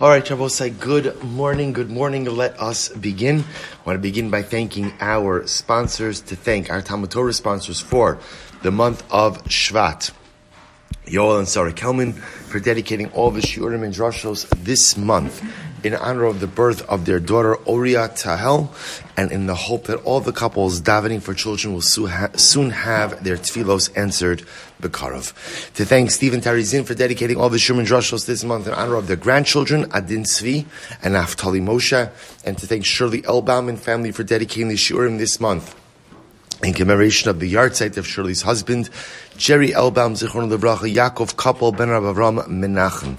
All right, Shabbosai, good morning. Good morning. Let us begin. I want to begin by thanking our sponsors, to thank our Talmud Torah sponsors for the month of Shvat. Yoel and Sarah Kelman for dedicating all the shiurim and drashos this month in honor of the birth of their daughter, Oria Tahel, and in the hope that all the couples davening for children will soon have their tefillos answered b'karov. To thank Stephen Tarizin for dedicating all the shiurim and drashos this month in honor of their grandchildren, Adin Svi and Naftali Moshe, and to thank Shirley Elbaum and family for dedicating the shiurim this month in commemoration of the yahrzeit of Shirley's husband, Jerry Elbaum, Zichron Livracha, Yaakov Koppel, Ben Rav Avram Menachem.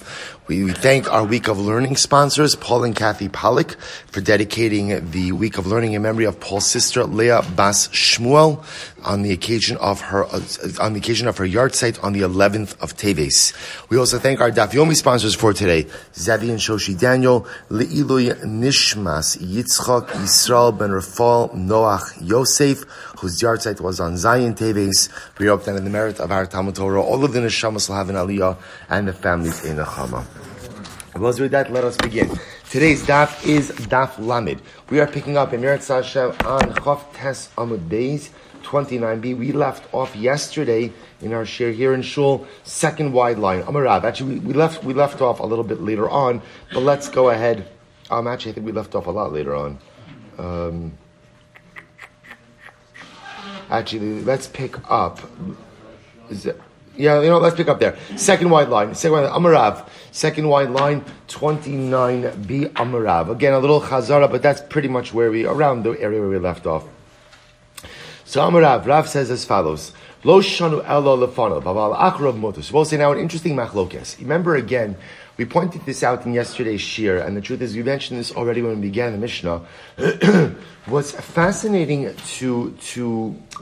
We thank our Week of Learning sponsors, Paul and Kathy Pollack, for dedicating the Week of Learning in memory of Paul's sister, Leah Bas Shmuel, on the occasion of her yahrzeit on the 11th of Teves. We also thank our Daf Yomi sponsors for today, Zavi and Shoshi Daniel, Le'iluy Nishmas Yitzchak Yisrael Ben Rafal Noach Yosef, whose yahrzeit was on Zion Teves. We hope that in the merit of our Talmud Torah, all of the neshamas will have an aliyah and the families in a chama. Well, with that, let us begin. Today's daf is Daf Lamed. We are picking up in Meretz Hashem on Chof Tes Amud Beis 29b. We left off yesterday in our share here in Shul, second wide line. Amarav. Actually, we left off a little bit later on, but let's go ahead. Actually, I think we left off a lot later on. Actually, let's pick up. Let's pick up there. Second wide line, Amarav. Second wide line, 29b Amarav. Again, a little chazara, but that's pretty much around the area where we left off. So Amarav, Rav says as follows. Lo shanu elo lefanov, aval acharav motus. We'll say now an interesting machlokes. Remember again, we pointed this out in yesterday's shir, and the truth is, we mentioned this already when we began the Mishnah. What's fascinating to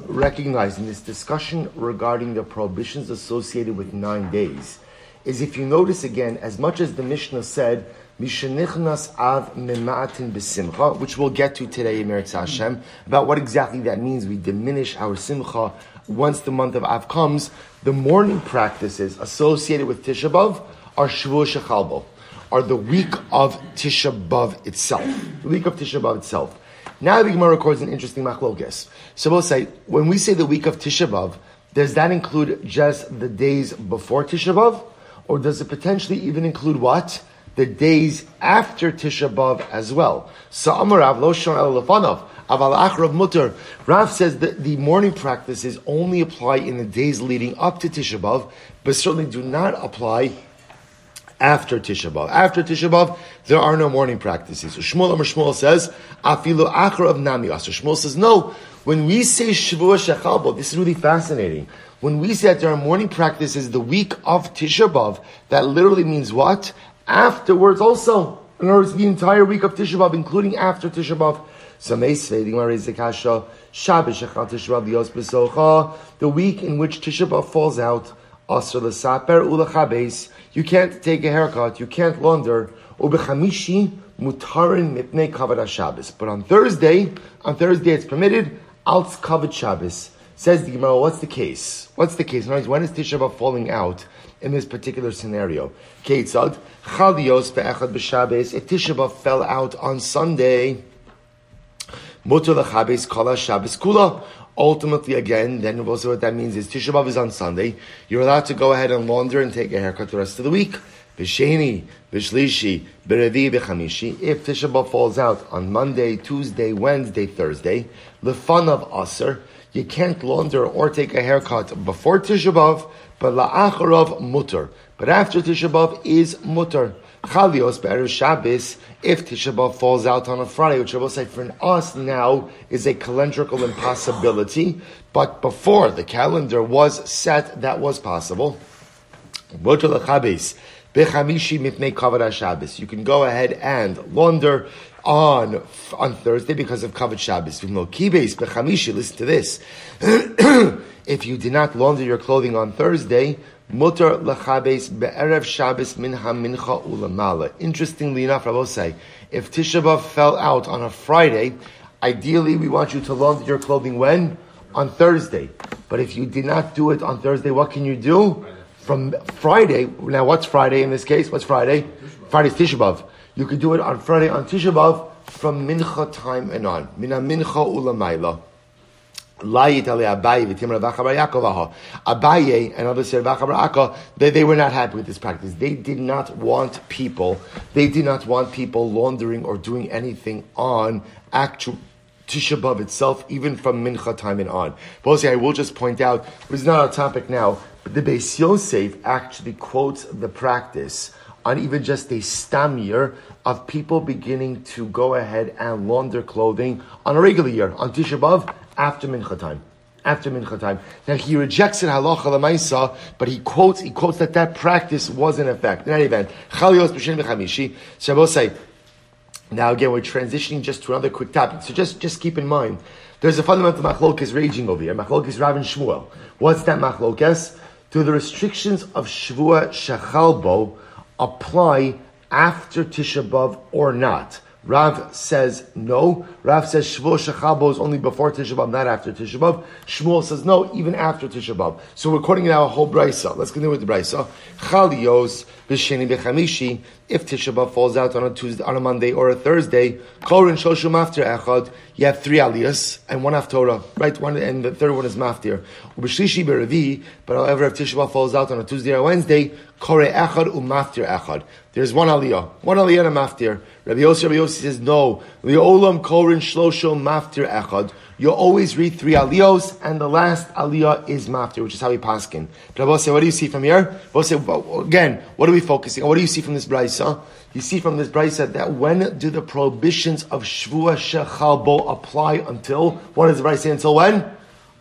recognize in this discussion regarding the prohibitions associated with 9 days is, if you notice again, as much as the Mishnah said, Mishenichnas av memaatin b'simcha, which we'll get to today in Meretz Hashem, about what exactly that means. We diminish our simcha once the month of Av comes. The morning practices associated with Tisha B'Av are Shavuos Shechalbo, are the week of Tisha B'Av itself. The week of Tisha B'Av itself. Now the Gemara records an interesting machlokes. So we'll say, when we say the week of Tisha B'Av, does that include just the days before Tisha B'Av? Or does it potentially even include what? The days after Tisha B'Av as well. So Amar Rav, Lo Shon El Lefanov, Aval Acharav Mutter. Rav says that the morning practices only apply in the days leading up to Tisha B'Av, but certainly do not apply after Tisha B'Av. After Tisha B'Av, there are no morning practices. So Shmuel says, Afilu Acharav Nami Asr. Shmuel says, no, when we say Shavuos Shechalbo, this is really fascinating. When we say that there are morning practices the week of Tisha B'Av, that literally means what? Afterwards also. In other words, the entire week of Tisha B'Av, including after Tisha B'Av. So the week in which Tisha B'Av falls out, you can't take a haircut, you can't launder. But on Thursday it's permitted. Alts Kavod Shabbos. Says the Gemara, what's the case? What's the case? In other words, when is Tisha B'Av falling out in this particular scenario? Keitzad, Chalios ve'echad b'Shabbos. If Tisha B'Av fell out on Sunday, Mutar l'Chabes kol haShabbos kula. Ultimately, again, then also what that means is Tisha B'Av is on Sunday. You're allowed to go ahead and launder and take a haircut the rest of the week. B'Sheni, B'Shlishi, B'Revi, B'Chamishi. If Tisha B'Av falls out on Monday, Tuesday, Wednesday, Thursday, l'fanav aser. You can't launder or take a haircut before Tisha B'Av, but la'acharav mutar. But after Tisha B'Av is mutar. Chalios be'erev Shabbos. If Tisha B'Av falls out on a Friday, which I will say for us now is a calendrical impossibility, but before the calendar was set, that was possible. Mutar l'chabes. B'chamishi mipnei kavod haShabbos. You can go ahead and launder on Thursday because of Kavod Shabbos. Listen to this. If you did not launder your clothing on Thursday, mutar l'chabes be'erev Shabbos min hamincha ulamala. Interestingly enough, Rabosai, if Tisha B'Av fell out on a Friday, ideally we want you to launder your clothing when? On Thursday. But if you did not do it on Thursday, what can you do? from Friday. Now, what's Friday in this case? What's Friday? Friday's Tisha B'Av. You could do it on Friday on Tisha B'Av from Mincha time and on. Mina Mincha Ulamayla. Abaye and others said, they were not happy with this practice. They did not want people laundering or doing anything on actual Tisha B'Av itself, even from Mincha time and on. But I will just point out, but it's not our topic now, but the Beis Yosef actually quotes the practice on even just a stam year of people beginning to go ahead and launder clothing on a regular year, on Tisha B'Av, after Mincha time. Now he rejects it halacha l'maisa, but he quotes that practice was in effect. In any event, Chalios b'shein v'chamishi. So I will say, now again we're transitioning just to another quick topic. So just keep in mind, there's a fundamental machlokes raging over here. Machlokes Rav and Shmuel. What's that machlokes? Do the restrictions of Shavua Shechalbo apply after Tisha B'Av or not? Rav says no. Rav says Shavua Shechalbo is only before Tisha B'Av, not after Tisha B'Av. Shmuel says no, even after Tisha B'Av. So we're quoting now a whole brisa. Let's continue with the brisa. Chalios b'sheni b'chamishi. If Tisha B'Av falls out on a Tuesday, on a Monday, or a Thursday, Korin Shoshim Maftir Echad. You have three aliyas and one haftorah, right? One and the third one is Maftir. Ub'shlishi b'revi. But however, if Tisha B'Av falls out on a Tuesday or Wednesday, Kore Echad u'Maftir Echad. There's one aliyah and a Maftir. Rabbi Yossi says no. Le'olam Korin Shloshim Maftir Echad. You always read three aliyos, and the last aliyah is Maftir, which is how we paskin. But Rabbi Yossi, what do you see from here? Again, what are we focusing on? What do you see from this brisa? You see from this brisa that when do the prohibitions of Shavua Shechalbo apply until? What does the brisa say until when?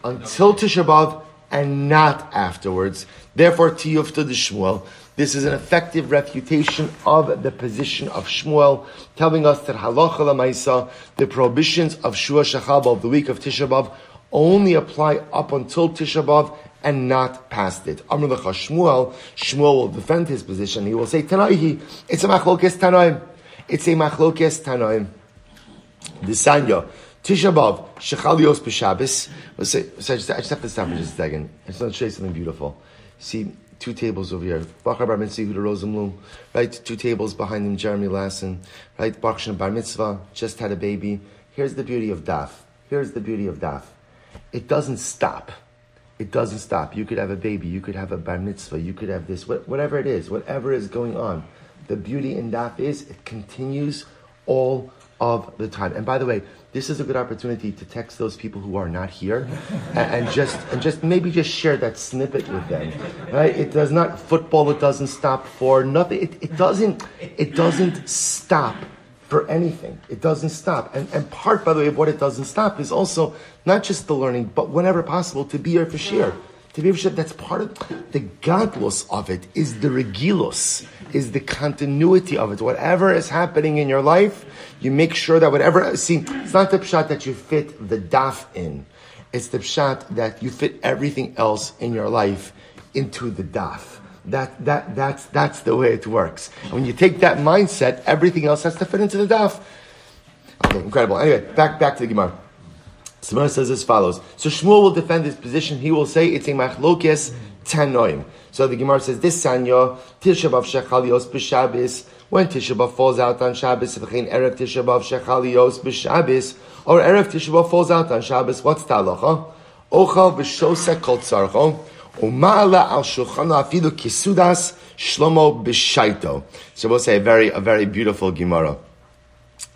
Until Tisha B'Av and not afterwards. Therefore, Tiyufta de Shmuel. This is an effective refutation of the position of Shmuel, telling us that halacha l'maisa, the prohibitions of Shavua Shechalbo of the week of Tisha B'Av only apply up until Tisha B'Av and not past it. Amr lecha Shmuel. Shmuel will defend his position. He will say, Tanaihi, it's a machlokes Tanoim. Disanya, Tisha B'Av, Shechalios b'Shabbos. So I just have to stop for just a second. I just want to show you something beautiful. See, two tables over here. Bachar Bar Mitzvah, Yehuda Rosenblum. Right, two tables behind him, Jeremy Lassen. Right, Bachar Bar Mitzvah, just had a baby. Here's the beauty of Daf. It doesn't stop. You could have a baby. You could have a bar mitzvah. You could have this. Whatever it is. Whatever is going on. The beauty in Daf is it continues all of the time. And by the way, this is a good opportunity to text those people who are not here and just maybe share that snippet with them. Right? It does not football. It doesn't stop for nothing. It doesn't stop for anything. It doesn't stop. And part, by the way, of what it doesn't stop is also not just the learning, but whenever possible, to be here for shir. To be here for shir, that's part of the godless of it, is the regilos, is the continuity of it. Whatever is happening in your life, you make sure that whatever, see, it's not the pshat that you fit the daf in. It's the pshat that you fit everything else in your life into the daf. That's the way it works. And when you take that mindset, everything else has to fit into the daf. Okay, incredible. Anyway, back to the Gemara. Simon says as follows. So Shmuel will defend his position. He will say it's a machlokes tanoim. So the Gemara says this sanya Tisha B'Av shechalios b'Shabbos. When Tisha B'Av falls out on Shabbos, v'chein erev Tisha B'Av shechalios b'Shabbos, or erev Tisha B'Av falls out on Shabbos. What's the halacha? Ochal v'shosek kol tzarcho. So we'll say a very beautiful Gemara.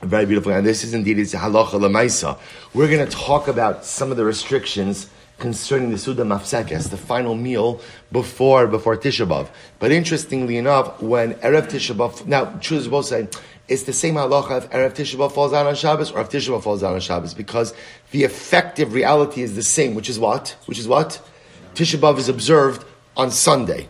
Very beautiful. And this is indeed it's halacha l'maisa. We're going to talk about some of the restrictions concerning the Suda Mafsekes, the final meal before Tisha B'Av. But interestingly enough, when Erev Tisha B'Av, now, truth is, we'll say, it's the same halacha if Erev Tisha B'Av falls out on Shabbos or if Tisha B'Av falls out on Shabbos, because the effective reality is the same, which is what? Tisha B'Av is observed on Sunday.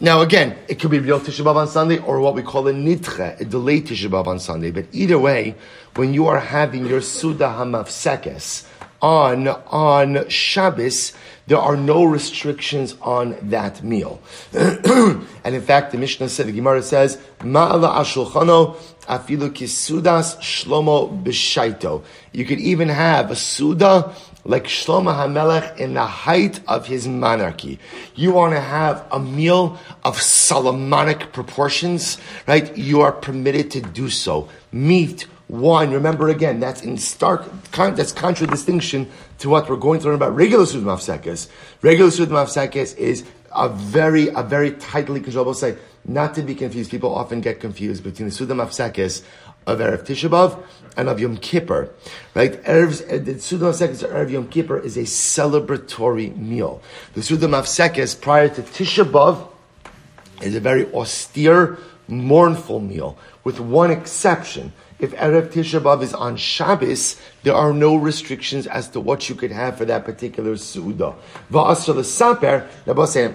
Now again, it could be real Tisha B'Av on Sunday or what we call a nitche, a delayed Tisha B'Av on Sunday. But either way, when you are having your Suda HaMafsekes on Shabbos, there are no restrictions on that meal. And in fact, the Mishnah said, the Gemara says, Ma'ala ashulchano afilu kisudas shlomo b'shaito. You could even have a Suda like Shlomo HaMelech in the height of his monarchy. You want to have a meal of Solomonic proportions, right? You are permitted to do so. Meat, wine, remember again, that's in that's contradistinction to what we're going to learn about regular Seudat Mafsekes. Regular Seudat Mafsekes is a very tightly controllable site, not to be confused. People often get confused between the Seudat Mafsekes of Erev Tisha B'Av and of Yom Kippur, right? The Seudat Mafsekes of Erev Yom Kippur is a celebratory meal. The Seudat Mafsekes prior to Tisha B'Av is a very austere, mournful meal, with one exception. If Erev Tisha B'Av is on Shabbos, there are no restrictions as to what you could have for that particular Su'udah. V'asr l'saper,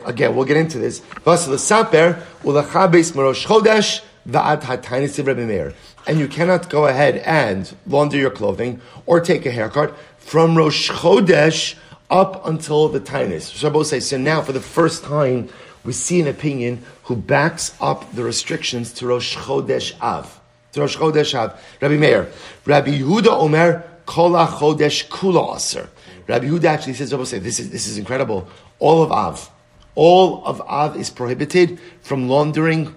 again, we'll get into this. V'asr l'saper, u'l'chabes m'rosh chodesh, v'ad ha'tainis of Rebbe Meir. And you cannot go ahead and launder your clothing or take a haircut from Rosh Chodesh up until the Tainis. So now for the first time, we see an opinion who backs up the restrictions to Rosh Chodesh Av. Rosh Chodesh Av, Rabbi Meir, Rabbi Yehuda Omer, Kol HaChodesh Kula Aser. Rabbi Yehuda actually says, this is incredible. All of Av is prohibited from laundering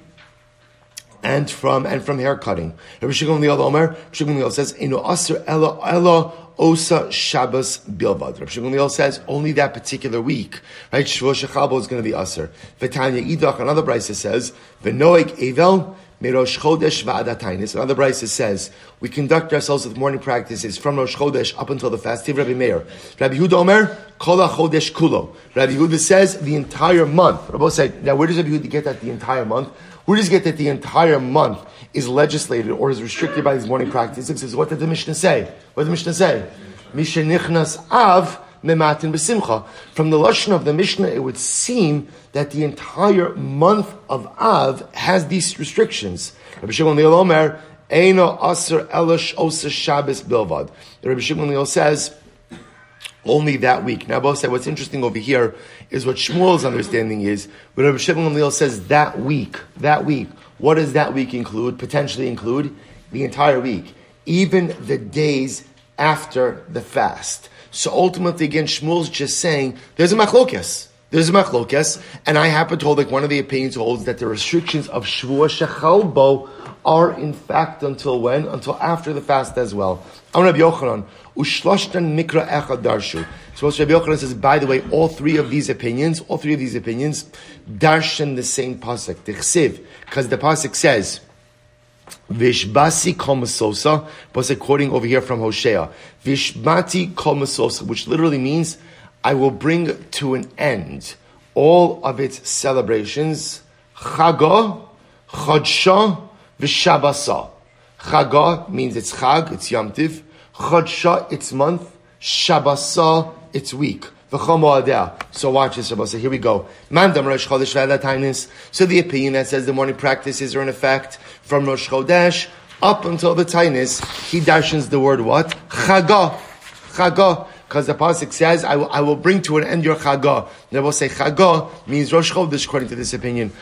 and from hair cutting. Rabbi Shimon Gamliel Omer, Rabbi Shimon Gamliel says, Eino Aser Ela Osa Shabbos Bilvad. Rabbi Shimon Gamliel says only that particular week, right? Shavuos Shechabel is going to be Aser. V'Tanya Idach, another brisa says, V'Noeg Evel. Rosh Chodesh va'adatainis. Another brisa says we conduct ourselves with morning practices from Rosh Chodesh up until the festive. Rabbi Meir, Rabbi Yehuda Omer, Kol HaChodesh Kulo. Rabbi Yehuda says the entire month. Rabbi said, now where does Rabbi Yehuda get that the entire month? Where does he get that the entire month is legislated or is restricted by these morning practices? Is what did the Mishnah say? What did the Mishnah say? Mishenichnas Av mematin b'simcha. From the lashon of the Mishnah, it would seem that the entire month of Av has these restrictions. Rabbi Shimon Gamliel Omer, Eino Aser Ela Osa Shabbos Bilvad. Rabbi Shimon Gamliel says only that week. Now, both said what's interesting over here is what Shmuel's understanding is. When Rabbi Shimon Gamliel says that week. What does that week include? Potentially include the entire week, even the days after the fast. So ultimately, again, Shmuel's just saying, there's a machlokes, and I happen to hold, like one of the opinions holds, that the restrictions of Shavuos Shechalbo are in fact until when? Until after the fast as well. I'm Rabbi Yochanan, Ushloshtan Mikra Echad Darshu. So Rabbi Yochanan says, by the way, all three of these opinions, darshan the same pasuk, Tichsiv, because the pasuk says, Vishbasi komasosa, was a quoting over here from Hosea. Vishbati komasosa, which literally means, I will bring to an end all of its celebrations. Chaga, Chodsha, Vishabasa. Chaga means it's Chag, it's Yom Tiv. Chodsha, it's month. Shabasa, it's week. So watch this, Rabbi. So here we go. So the opinion that says the morning practices are in effect from Rosh Chodesh up until the Tainis, he darshans the word what? Chagah. Because the pasuk says, I will bring to an end your Chagah. They will say Chagah means Rosh Chodesh according to this opinion.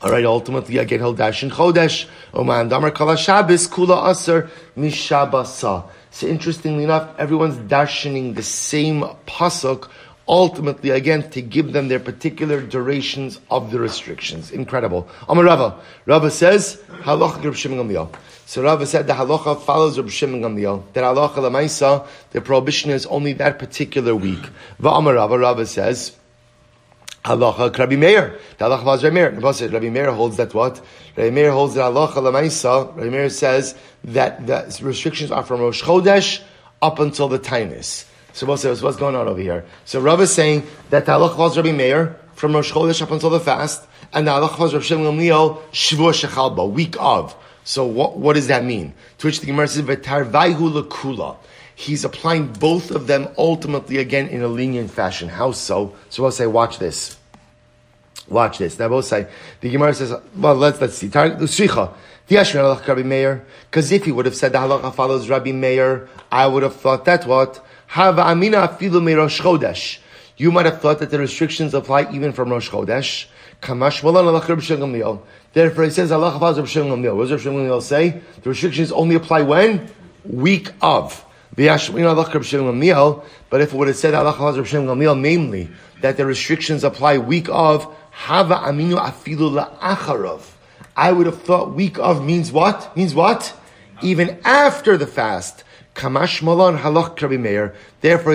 Alright, ultimately, again, he'll dash in Chodesh. Oman Damar Kala Shabbos, Kula Aser, Mishabasa. So interestingly enough, everyone's darshaning the same pasuk, ultimately, again, to give them their particular durations of the restrictions. Incredible. Amar Rava. Rava says, Halacha Reb Shimon Gamliel. So Rava said the halacha follows Reb Shimon Gamliel. That halacha l'maisa, the prohibition is only that particular week. Va'amar Rava, Rava says, halacha krabi Meir. The halacha was Rabbi Meir. Rabbi Meir holds that what? Rabbi Meir holds that halacha l'maisa. Rabbi Meir says that the restrictions are from Rosh Chodesh up until the Tainis. So what's going on over here? So Rav is saying that the halacha was Rabbi Meir from Rosh Chodesh up until the fast, and the halacha was Reb Shimon Gamliel Shavuos Shechalbo, week of. So what does that mean? To which the Gemara says v'tarvayhu lekula. He's applying both of them ultimately again in a lenient fashion. How so? So we'll say, watch this. Now we'll say, the Gemara says, well, let's see. Because if he would have said the halacha follows Rabbi Meir, I would have thought that what? Hava amina afilu merosh chodesh. You might have thought that the restrictions apply even from Rosh Chodesh. Kamash malan halacha Reb Shimon Gamliel. Therefore he says halacha follows Reb Shimon Gamliel. What does Reb Shimon Gamliel say? The restrictions only apply when? week of. But if it would have said namely that the restrictions apply week of, I would have thought week of means what? Even after the fast. Therefore, he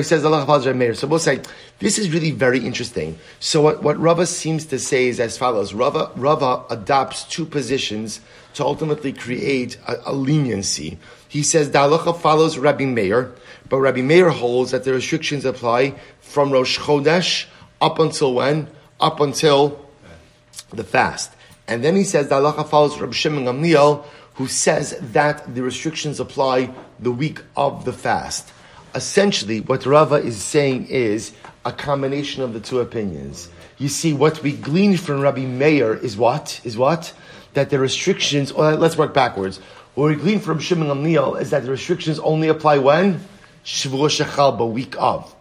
says Allah. So we'll say this is really very interesting. So what Rava seems to say is as follows: Rava adopts two positions to ultimately create a leniency. He says the halacha follows Rabbi Meir, but Rabbi Meir holds that the restrictions apply from Rosh Chodesh up until when? Up until the fast. And then he says the halacha follows Rabbi Shimon Gamliel, who says that the restrictions apply the week of the fast. Essentially, what Rava is saying is a combination of the two opinions. You see, what we gleaned from Rabbi Meir is what? That the restrictions, let's work backwards. What we gleaned from Shimon Gamliel is that the restrictions only apply when? Shavuos Shechalba, week of.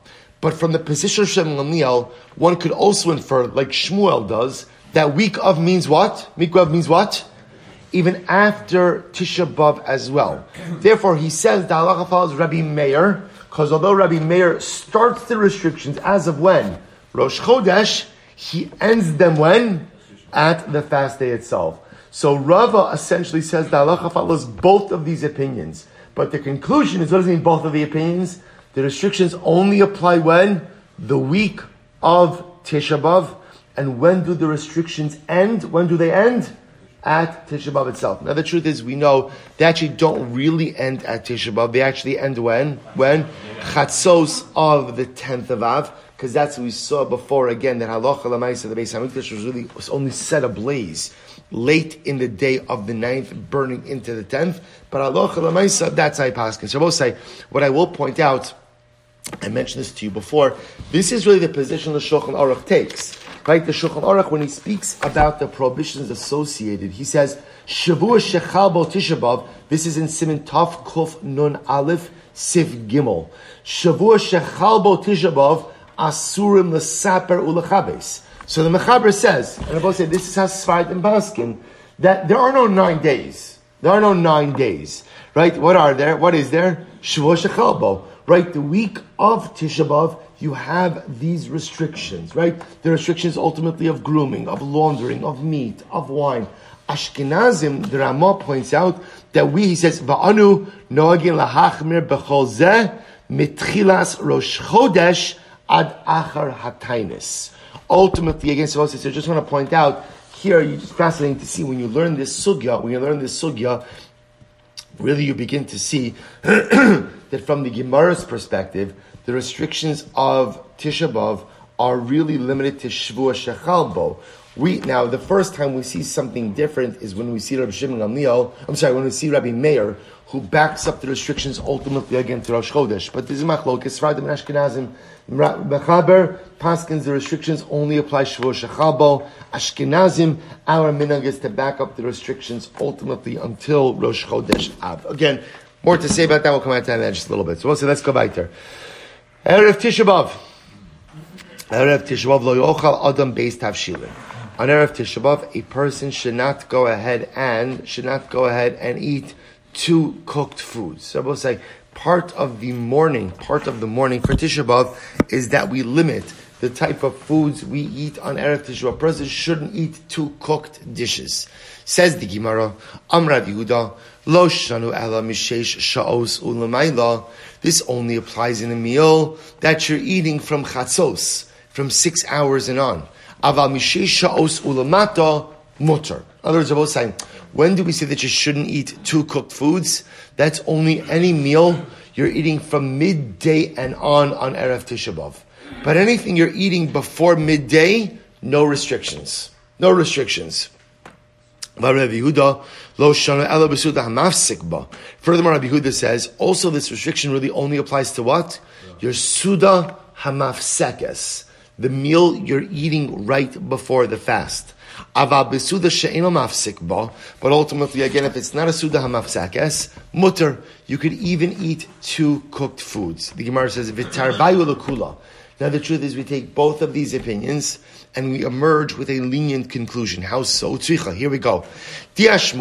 But from the position of Shimon Gamliel, one could also infer, like Shmuel does, that week of means what? Even after Tisha B'Av as well. Therefore, he says the halacha follows Rabbi Meir, because although Rabbi Meir starts the restrictions as of when? Rosh Chodesh, he ends them when? At the fast day itself. So Rava essentially says the halacha follows both of these opinions. But the conclusion is, what does it mean, both of the opinions? The restrictions only apply when? The week of Tisha B'Av. And when do the restrictions end? When do they end? At Tisha B'Av itself. Now the truth is, we know they actually don't really end at Tisha B'Av. They actually end when? Chatzos of the 10th of Av, because that's what we saw before. Again, that halacha l'maisa, the Beis Hamikdash was only set ablaze late in the day of the 9th, burning into the 10th. But halacha l'maisa, that's how I paskin. So both say, what I will point out, I mentioned this to you before, this is really the position the Shulchan Aruch takes. Right, the Shulchan Aruch, when he speaks about the prohibitions associated, he says, Shavuos Shechalba Tisha B'Av, this is in Siman Tav Kuf Nun Aleph Sif Gimel. Shavuos Shechalba Tisha B'Av Asurim L'Saper U'Lechabes. So the Mechaber says, and I've also said, this is how Sfarad and Baskin, that there are no 9 days. Right, what are there? What is there? Shavuos Shechalba. Right, the week of Tisha B'Av, you have these restrictions, right? The restrictions ultimately of grooming, of laundering, of meat, of wine. Ashkenazim, the Ramah points out that we, he says, Va'anu noagin lahachmir b'chol zeh mitchilas rosh chodesh ad achar hatainis. Ultimately, against the so I just want to point out here, it's fascinating to see when you learn this sugya, really you begin to see that from the Gemara's perspective, the restrictions of Tisha B'Av are really limited to Shavuos Shechalbo. Now, the first time we see something different is when we see when we see Rabbi Meir, who backs up the restrictions ultimately against Rosh Chodesh. But this is Machlokes, Sfardim and Ashkenazim. Mechaber, Paskins, the restrictions only apply Shavuos Shechalbo. Ashkenazim, our minhag is to back up the restrictions ultimately until Rosh Chodesh Av. Again, more to say about that, we'll come out to that in just a little bit. So we'll say, let's go back there. Erev Tisha B'Av. Erev Tisha B'Av lo yochal adam beis tavshilin. On Erev Tisha B'Av, a person should not go ahead and eat two cooked foods. So we'll say part of the morning for Tisha B'Av is that we limit the type of foods we eat on Erev Tisha B'Av. A person shouldn't eat two cooked dishes. Says the Gemara, Amrav Yehuda, Lo shanu ela mishesh sha'os u'lamayla. This only applies in a meal that you're eating from chatzos, from 6 hours and on. Aval mishesh sha'os u'lamata mutar. In other words, we're saying, when do we say that you shouldn't eat two cooked foods? That's only any meal you're eating from midday and on Erev Tisha B'Av. But anything you're eating before midday, no restrictions. Furthermore, Rabbi Yehuda says, also this restriction really only applies to what? Your Suda Hamafsekes, the meal you're eating right before the fast. But ultimately, again, if it's not a Suda Hamafsekes, mutter, you could even eat two cooked foods. The Gemara says, Vitarbayu Lakula. Now the truth is, we take both of these opinions, and we emerge with a lenient conclusion. How so? Tzricha, here we go. Because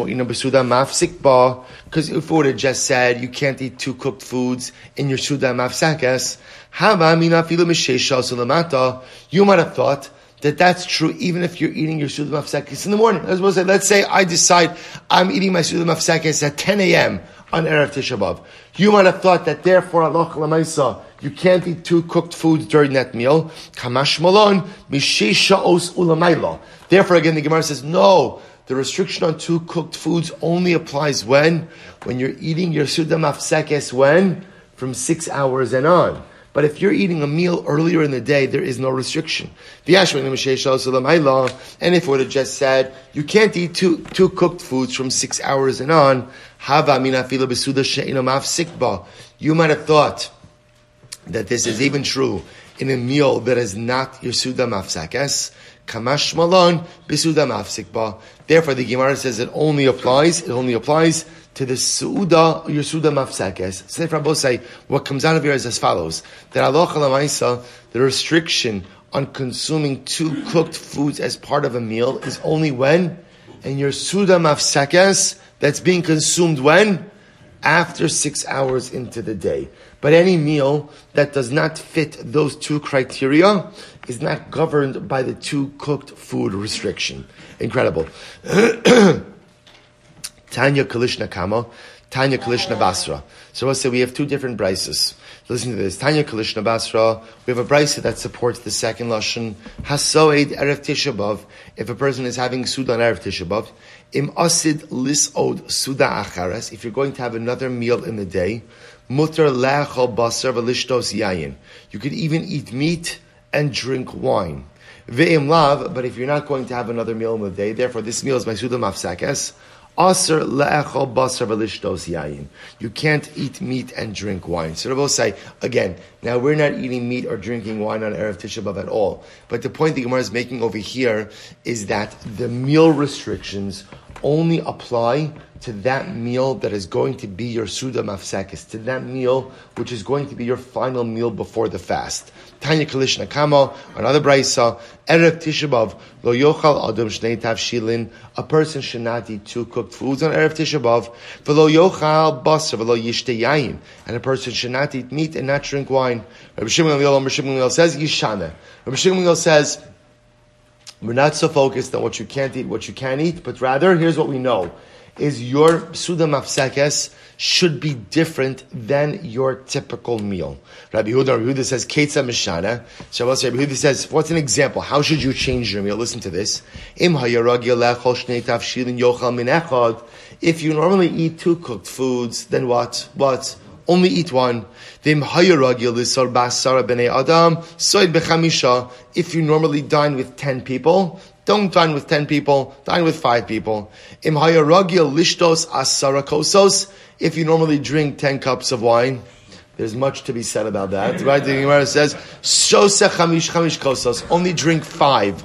if we would have just said, you can't eat two cooked foods in your Suda Mafsakes, you might have thought that that's true even if you're eating your Suda Mafsakes in the morning. Let's say I decide I'm eating my Suda Mafsakes at 10 a.m. on Erev Tisha B'Av. You might have thought that therefore, Halacha L'maisa, you can't eat two cooked foods during that meal. Kamash malon, mishisha os ulamayla. Therefore, again, the Gemara says, no, the restriction on two cooked foods only applies when? When you're eating your Suda Mafsakes, when? From 6 hours and on. But if you're eating a meal earlier in the day, there is no restriction. And if it would have just said, you can't eat two cooked foods from 6 hours and on, you might have thought that this is even true in a meal that is not your Suda Mafsakes. Kamash malon b'Suda Mafsikba. Therefore, the Gemara says it only applies to the Suda, your Suda Mafsakes. So therefore, both say, what comes out of here is as follows. That halacha l'maisa, the restriction on consuming two cooked foods as part of a meal is only when? And your Suda Mafsakes, that's being consumed when? After 6 hours into the day. But any meal that does not fit those two criteria is not governed by the two cooked food restriction. Incredible. Tanya Kalishna Kama, Tanya Kalishna Basra. So we'll say we have two different braises. Listen to this. Tanya Kalishna Basra. We have a braisa that supports the second lashon. Hasoed Erev Tisha B'Av. If a person is having Suda on Erev Tisha B'Av, Im Asid Lisod Suda Acharas. If you're going to have another meal in the day, Mutar Lachal Basar Velishtos Yayin. You could even eat meat and drink wine. Ve'im Lav. But if you're not going to have another meal in the day, therefore this meal is by Suda Mafsakes. Aser le'echol basar velishtos yayin. You can't eat meat and drink wine. So Rabbi say again. Now we're not eating meat or drinking wine on Erev Tisha B'Av at all. But the point the Gemara is making over here is that the meal restrictions only apply to that meal that is going to be your Suda Mafsakes, to that meal which is going to be your final meal before the fast. Tanya Kalishna Kama, another Braisa, Erev Tisha B'Av, Lo Yochal Adam Shnei Tavshilin, a person should not eat two cooked foods on Erev Tisha B'Av, V'lo Yochal Basar, V'lo Yishte Yayin, and a person should not eat meat and not drink wine. Rabbi Shimon says, Yishana. Rabbi Shimon says, we're not so focused on what you can't eat, what you can eat, but rather, here's what we know, is your Suda Mafsakes should be different than your typical meal. Rabbi Yehuda says, Keitza Mishana. Shabbos Rabbi Yehuda says, what's an example? How should you change your meal? Listen to this. If you normally eat two cooked foods, then what? What? Only eat one. If you normally dine with 10 people, don't dine with 10 people, dine with 5 people. If you normally drink 10 cups of wine, there's much to be said about that, right? The Gemara says, only drink five.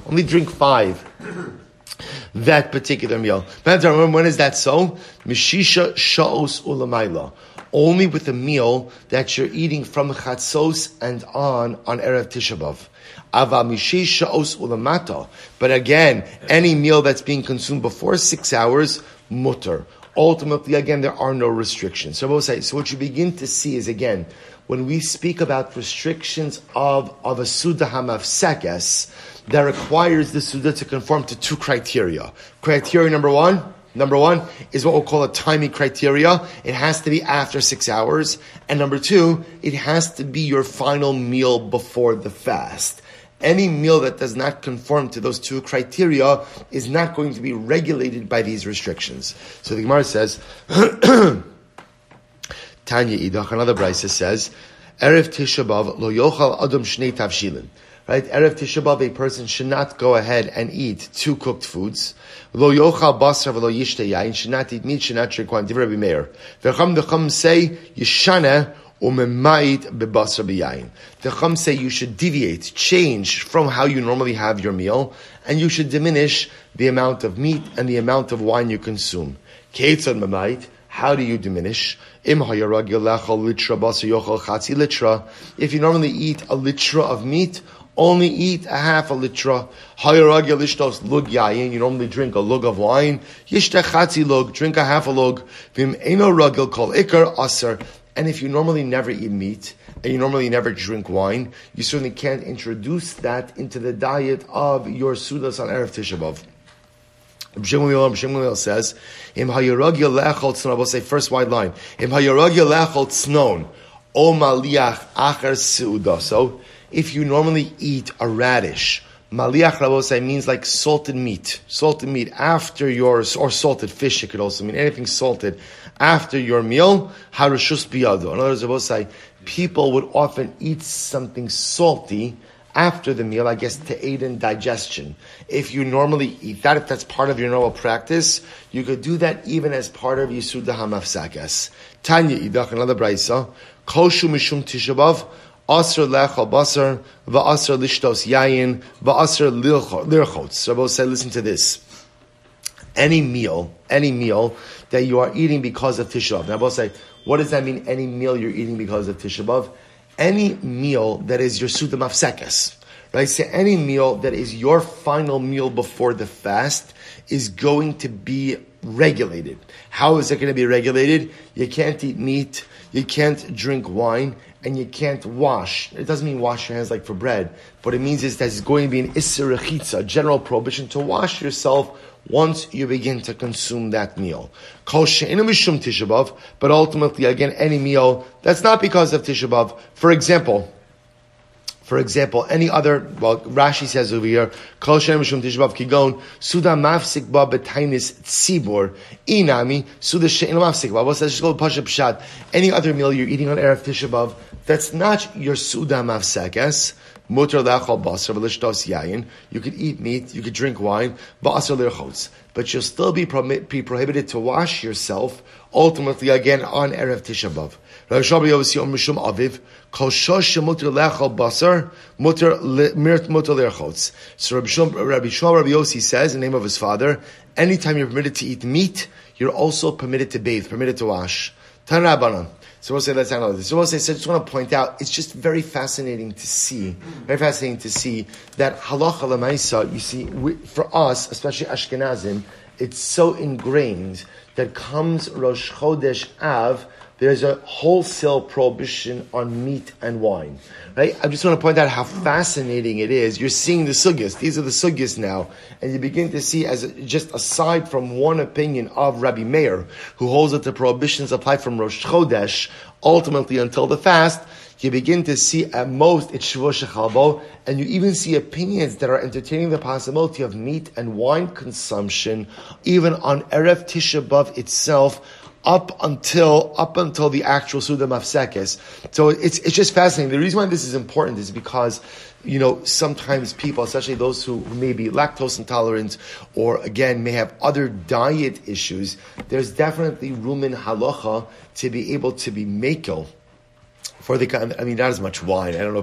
That particular meal. When is that so? Mishisha sha'os ulamayla. Only with the meal that you're eating from chatzos and on Erev Tisha B'Av. Ava mishisha sha'os ulamata. But again, any meal that's being consumed before 6 hours, mutter. Ultimately, again, there are no restrictions. So what you begin to see is, again, when we speak about restrictions of a Suda Hamafsakes, that requires the Suda to conform to two criteria. Criteria number one is what we'll call a timing criteria. It has to be after 6 hours. And number two, it has to be your final meal before the fast. Any meal that does not conform to those two criteria is not going to be regulated by these restrictions. So the Gemara says, Tanya Idach, another Brisa says, Erev Tisha B'Av lo yochal adam shnei tavshilin. Right? Erev Tisha B'Av, a person should not go ahead and eat two cooked foods. Lo yochal basar v'lo yishte yayin, should not eat meat, should not drink wine. Divrei Rabbi Meir. The Chum say, Yishana umemait bebasar b'yayin. The Chum say you should deviate, change from how you normally have your meal, and you should diminish the amount of meat and the amount of wine you consume. Keitzad memait. How do you diminish? If you normally eat a litra of meat, only eat a half a litra. You normally drink a lug of wine. Drink a half a lug. And if you normally never eat meat, and you normally never drink wine, you certainly can't introduce that into the diet of your Sudas on Erev Tisha B'Av. B'Shem says, Im hayaragya le'achol tznon, I will say first wide line, Im hayaragya le'achol tznon, o maliach acher seuda. So, if you normally eat a radish, maliach rabosai means like salted meat after yours, or salted fish, it could also mean anything salted, after your meal, harushus biyado. In other words, rabosai, people would often eat something salty after the meal, I guess, to aid in digestion. If you normally eat that, if that's part of your normal practice, you could do that even as part of Yisuda HaMafsakas. Tanya Idach, another Braisa, Koshu Mishum Tisha B'Av, Asr Lechal Basar, V'asr Lishtos Yayin, V'asr Lirchot. So Rabbi said, listen to this. Any meal that you are eating because of Tisha B'Av. Now, Rabbi said, what does that mean, any meal you're eating because of Tisha B'Av? Any meal that is your Suda Mafsekas, right? So any meal that is your final meal before the fast is going to be regulated. How is it going to be regulated? You can't eat meat, you can't drink wine, and you can't wash. It doesn't mean wash your hands like for bread, but it means that it's going to be an Isser Rechitza, a general prohibition to wash yourself once you begin to consume that meal. Kol she'enu mishum Tisha B'Av, but ultimately, again, any meal that's not because of Tisha B'Av. For example, any other, well, Rashi says over here, Kol she'enu mishum Tisha B'Av kigon, suda mafsik ba betainis tzibor, inami, suda she'enu mafsik ba. Well, so let's just go pasha pshat. Any other meal you're eating on Erev Tisha B'Av, that's not your suda mafsekas. You could eat meat, you could drink wine, but you'll still be prohibited to wash yourself, ultimately again on Erev Tisha B'Av. So Rabbi Shmuel Rabbi Yossi says, in the name of his father, anytime you're permitted to eat meat, you're also permitted to bathe, permitted to wash. So we'll say let's handle this. So we'll say, so I just want to point out, it's just very fascinating to see that halacha lemaisa. You see, for us, especially Ashkenazim, it's so ingrained that comes Rosh Chodesh Av, there's a wholesale prohibition on meat and wine, right? I just want to point out how fascinating it is. You're seeing the sugyas. These are the sugyas now. And you begin to see, as just aside from one opinion of Rabbi Meir, who holds that the prohibitions apply from Rosh Chodesh, ultimately until the fast, you begin to see at most it's Shavuos Shechalbo, and you even see opinions that are entertaining the possibility of meat and wine consumption, even on Erev Tisha B'Av itself, up until the actual Suda Mafsekes. So it's just fascinating. The reason why this is important is because, you know, sometimes people, especially those who may be lactose intolerant or again may have other diet issues, there's definitely room in halacha to be able to be makel. Not as much wine. I don't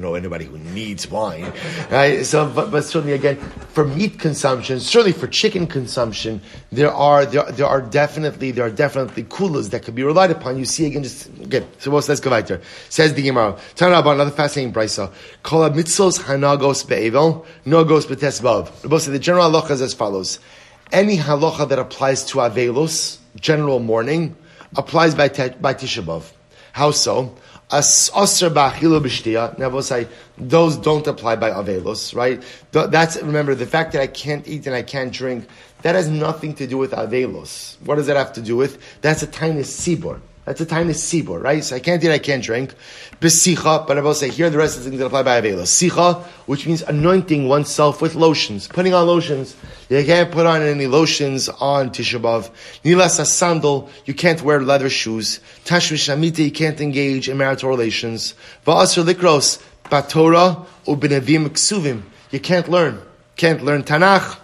know anybody who needs wine, right? So, but certainly again, for meat consumption, certainly for chicken consumption, there are definitely kulas that could be relied upon. You see again, so let's go right there. Says the Gemara. Tana Rabba, another fascinating brisa. Kol mitzvos hanagos be'evel, nagos b'tes b'av. The general halacha is as follows: any halacha that applies to avelos, general mourning, applies by Tisha B'Av. How so? Those don't apply by avelos, right? Remember, the fact that I can't eat and I can't drink, that has nothing to do with avelos. What does that have to do with? That's a tiny sibor, right? So I can't eat, I can't drink. Besicha, but I will say here the rest of the things that apply by avelos. Sicha, which means anointing oneself with lotions, putting on lotions. You can't put on any lotions on Tisha B'Av. Nilas sandal, you can't wear leather shoes. Tashmish amite, you can't engage in marital relations. Va'asr likros, batora, u'benevim ksuvim. You can't learn Tanakh.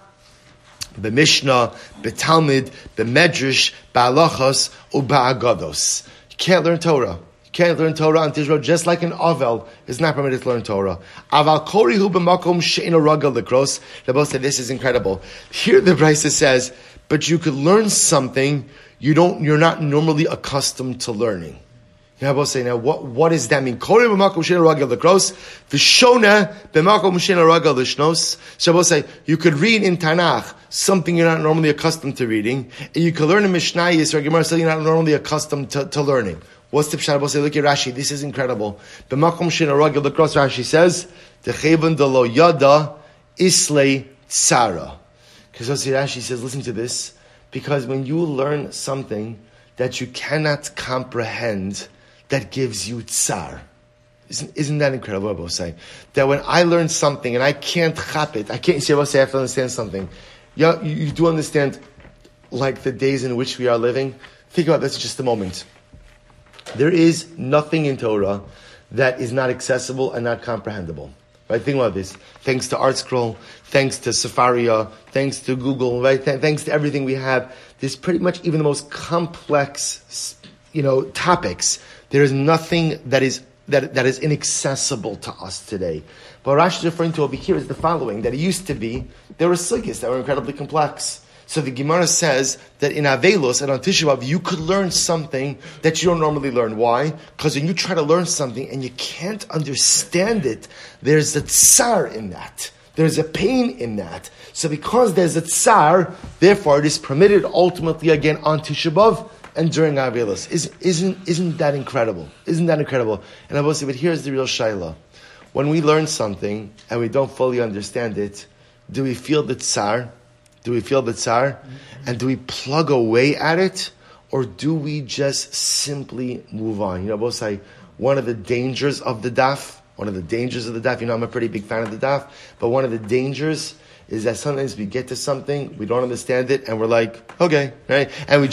The Mishnah, the Talmud, the Medrash, Ba'alachos, Uba'agados. You can't learn Torah. You can't learn Torah on Tisha B'Av, just like an Avel is not permitted to learn Torah. Aval korihu b'makom she'ino ragel l'kros. Rabbi said, this is incredible. Here the Brisa says, but you could learn something you're not normally accustomed to learning. Now we'll say, now what does that mean? Kori b'makom she'en ragel l'kros, v'shona b'makom she'en ragel l'shnos. So we'll say, you could read in Tanakh something you're not normally accustomed to reading, and you could learn in Mishnayis or Gemara something you're not normally accustomed to learning. What's the pshat? We'll say, look at Rashi, this is incredible. B'makom she'en ragel l'kros, Rashi says, Techevon delo yada islei tsara. Because we'll say, Rashi says, listen to this, because when you learn something that you cannot comprehend, that gives you tsar. Isn't that incredible, Rabbi Osai? That when I learn something and I can't chop it, I can't say, Rabbi Osai, I have to understand something. Yeah, you do understand, like the days in which we are living. Think about this just a moment. There is nothing in Torah that is not accessible and not comprehensible. Right? Think about this. Thanks to Art Scroll, thanks to Safaria, thanks to Google, right? Thanks to everything we have. There's pretty much even the most complex, topics. There is nothing that is inaccessible to us today. But what Rashi is referring to over here is the following: that it used to be there were sugyas that were incredibly complex. So the Gemara says that in Avelos and on Tisha B'Av you could learn something that you don't normally learn. Why? Because when you try to learn something and you can't understand it, there's a tsar in that. There's a pain in that. So because there's a tsar, therefore it is permitted ultimately again on Tisha B'Av and during Avelos. Isn't that incredible? Isn't that incredible? And I will say, but here's the real shaila. When we learn something and we don't fully understand it, do we feel the tsar? And do we plug away at it? Or do we just simply move on? I will say, one of the dangers of the daf, I'm a pretty big fan of the daf, but one of the dangers is that sometimes we get to something, we don't understand it, and we're like, okay, right? And we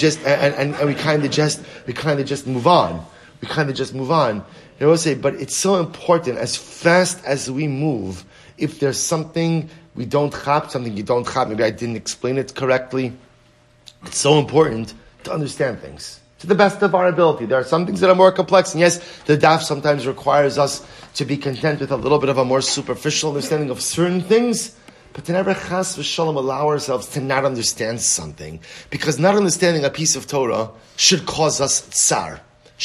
kind of just move on. And I will say, but it's so important, as fast as we move, if there's something you don't chap, maybe I didn't explain it correctly, it's so important to understand things to the best of our ability. There are some things that are more complex, and yes, the daf sometimes requires us to be content with a little bit of a more superficial understanding of certain things, but to never chas v'shalom allow ourselves to not understand something. Because not understanding a piece of Torah should cause us tsar.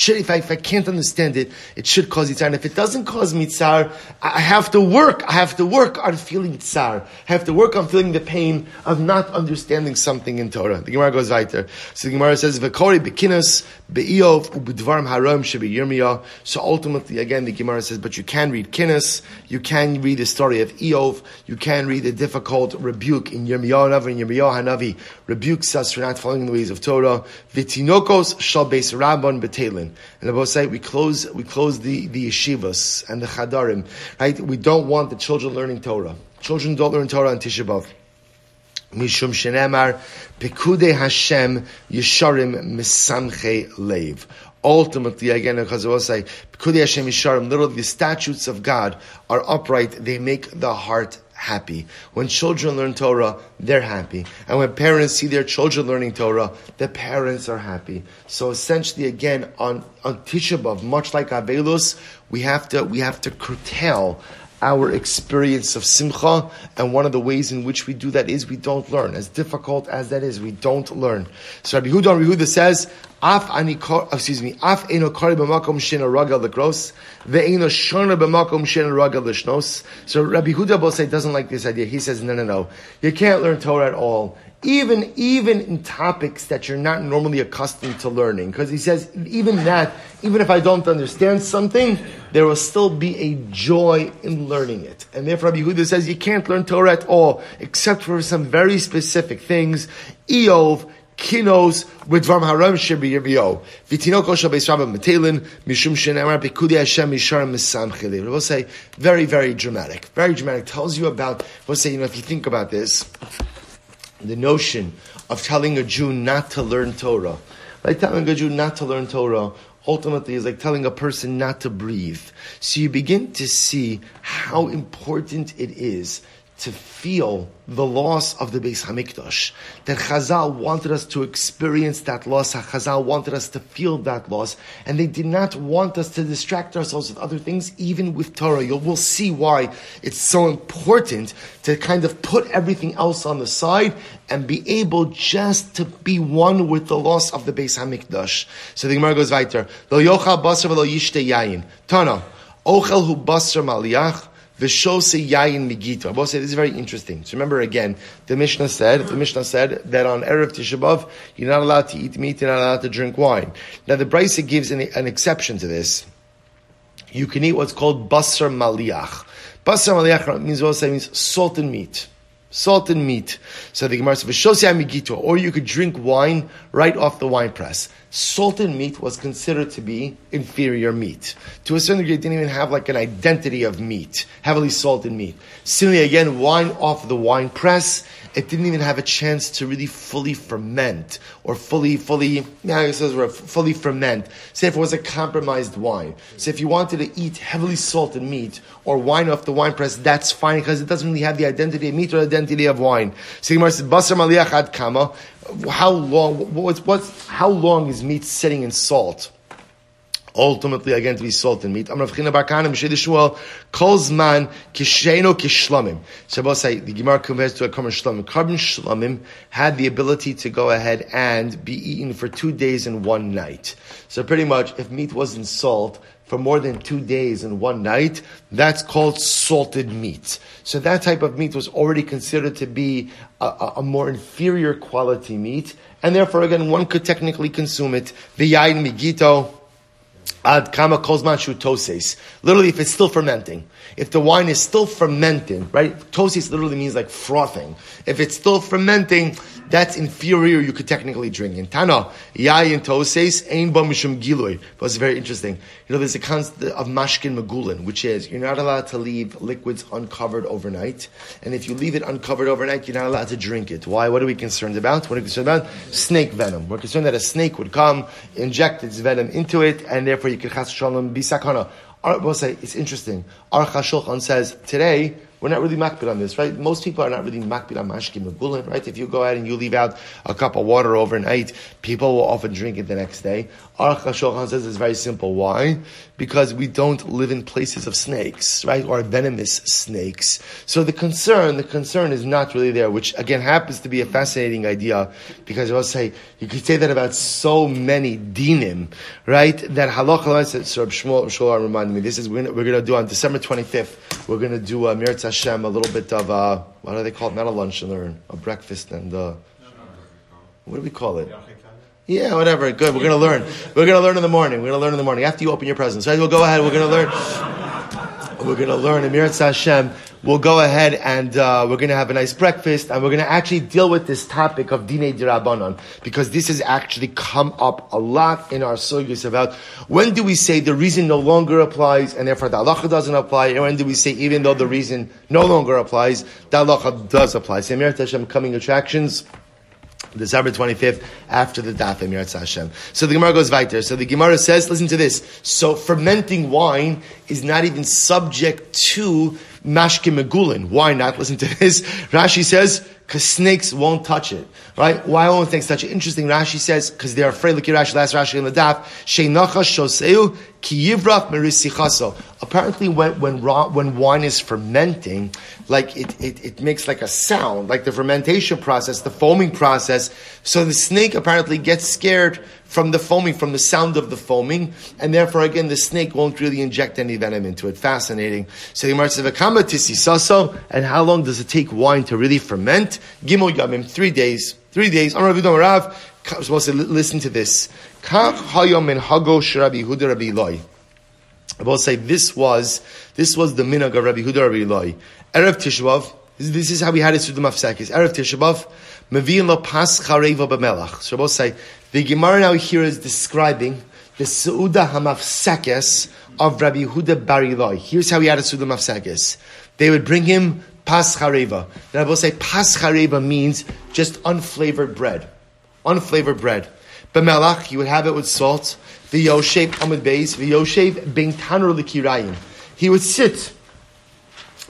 If I can't understand it, it should cause me tsar. And if it doesn't cause me tsar, I have to work on feeling tsar. I have to work on feeling the pain of not understanding something in Torah. The Gemara goes weiter. So the Gemara says, V'kori b'kinos b'iyov u'b'dvarim haram sheb'yirmiyah. So ultimately, again, the Gemara says, but you can read kinos, you can read the story of Eov, you can read the difficult rebuke in Yirmiyah. And Yirmiyah Hanavi rebukes us for not following the ways of Torah. V'tinokos shal beis rabban b'telin. And the Bosai say we close the yeshivas and the chadarim, right? We don't want the children learning Torah. Children don't learn Torah on Tisha B'Av. Mishum shenemar pekudei Hashem yesharim misamchei leiv. Ultimately, again, because I will say, pekudei Hashem yesharim, literally the statutes of God are upright. They make the heart happy. When children learn Torah, they're happy. And when parents see their children learning Torah, the parents are happy. So essentially, again, on Tisha B'Av, much like Avelos, we have to curtail our experience of simcha, and one of the ways in which we do that is we don't learn. As difficult as that is, we don't learn. So Rabbi Yehuda says, "Af eno kari b'makom she'en ragel l'kros, ve'eno shona b'makom she'en ragel l'shnos." So Rabbi Yehuda Bosai doesn't like this idea. He says, "No, you can't learn Torah at all, even in topics that you're not normally accustomed to learning." Because he says, even if I don't understand something, there will still be a joy in learning it. And therefore, Rabbi Yehuda says, you can't learn Torah at all, except for some very specific things. Eov, kinos, v'dvarim haram sheb'yirmiyah. V'tinoko shel beis rabban b'telin, mishum shenemar pekudei Hashem yesharim misamchei leiv. We'll say, very, very dramatic. Very dramatic. Tells you about, we'll say, if you think about this, the notion of telling a Jew not to learn Torah. Like telling a Jew not to learn Torah, ultimately, is like telling a person not to breathe. So you begin to see how important it is to feel the loss of the Beis Hamikdash, that Chazal wanted us to experience that loss, Chazal wanted us to feel that loss, and they did not want us to distract ourselves with other things, even with Torah. You will see why it's so important to kind of put everything else on the side and be able just to be one with the loss of the Beis Hamikdash. So the Gemara goes weiter. Lo yochal basar v'lo yishte yayin. Tana, ochel hu basar maliach. V'shose yayin migita. This is very interesting. So remember again, the Mishnah said that on Erev Tisha B'Av, you're not allowed to eat meat, you're not allowed to drink wine. Now the Brisa gives an exception to this. You can eat what's called basar maliach. Basar maliach means salt and meat. So the Gemara says, "V'shos yayin migita," or you could drink wine right off the wine press. Salted meat was considered to be inferior meat. To a certain degree, it didn't even have like an identity of meat, heavily salted meat. Similarly, again, wine off the wine press, it didn't even have a chance to really fully ferment or fully ferment. Say if it was a compromised wine. So if you wanted to eat heavily salted meat or wine off the wine press, that's fine because it doesn't really have the identity of meat or identity of wine. So Gemara says, "Basar maliach ad kama." How long is meat sitting in salt? Ultimately, again, to be salt in meat. Amrav China Bar Kana Mishei Dishuel Kol Zman Kisheino Kishlamim. Shabbos say the Gemara compares to a carbon shlamim. Carbon shlamim had the ability to go ahead and be eaten for 2 days and one night. So pretty much, if meat was in salt for more than 2 days and one night, that's called salted meat. So that type of meat was already considered to be a more inferior quality meat, and therefore, again, one could technically consume it. The yayin migito ad kama kozman shu toses. Literally, if it's still fermenting. If the wine is still fermenting, right? Toses literally means like frothing. If it's still fermenting, that's inferior, you could technically drink. In Tana, yayin toses, ein bo mishum gilui. But it's very interesting. You know, there's a concept of mashkin megulin, which is, you're not allowed to leave liquids uncovered overnight. And if you leave it uncovered overnight, you're not allowed to drink it. Why? What are we concerned about? Snake venom. We're concerned that a snake would come, inject its venom into it, and therefore you could chas v'shalom be sakana. We'll say, it's interesting. Aruch HaShulchan says, today, we're not really makbid on this, right? Most people are not really makbid on mashkin megulin, right? If you go out and you leave out a cup of water overnight, people will often drink it the next day. Aruch HaShulchan says it's very simple. Why? Because we don't live in places of snakes, right? Or venomous snakes. So the concern is not really there, which again happens to be a fascinating idea, because I'll say, you could say that about so many dinim, right? That halakha, so Reb Shmuel reminded me, this is, we're going to do on December 25th, we're going to do a Meretz Hashem, a little bit of a, what do they call it? Not a lunch and learn, a breakfast and a, what do we call it? Yeah, whatever. Good. We're going to learn. We're going to learn in the morning. After you open your presents. Right? We'll go ahead. We're going to learn. We're going to learn in Meretz Hashem. We'll go ahead and we're going to have a nice breakfast, and we're going to actually deal with this topic of Dinei Dirabanan, because this has actually come up a lot in our sugyas about when do we say the reason no longer applies and therefore the halacha doesn't apply, and when do we say even though the reason no longer applies, the halacha does apply. So Meretz Hashem, coming attractions, December 25th, after the Daf Meretz Hashem. So the Gemara goes weiter. So the Gemara says, listen to this. So fermenting wine is not even subject to mashkin megulin. Why not? Listen to this. Rashi says, because snakes won't touch it, right? Why won't snakes touch it? Interesting. Rashi says, because they're afraid. Look at Rashi, last Rashi in the Daf. Sheinachash shoseu ki yivrach merisichaso. Apparently, when wine is fermenting, like it makes like a sound, like the fermentation process, the foaming process. So the snake apparently gets scared from the foaming, from the sound of the foaming, and therefore, again, the snake won't really inject any venom into it. Fascinating. So the Gemara says, "V'kama tisisaso," and how long does it take wine to really ferment? Gimel yamim, 3 days. 3 days. Amar Rav Yudam Rav, I'm supposed to listen to this. Kach hayom in hago sh'Rabbi Yehuda Rabbi Eloi. I will say this was the minhag of Rabbi Yehuda Rabbi Eloi. Erev Tisha B'Av. This is how we had it through the mafsekis. Erev Tisha B'Av, mevi'in lo pascha reiva b'melach. So I will say, the Gemara now here is describing the Seuda HaMafsekes of Rabbi Yehuda Bar Eloi. Here's how he had a Seuda HaMafsekes. They would bring him Pascha Reiva. Then I will say Pascha Reiva means just unflavored bread. B'melach, you would have it with salt. V'yoshev Amud Beis. V'yoshev B'in Tanur L'Kirayim. He would sit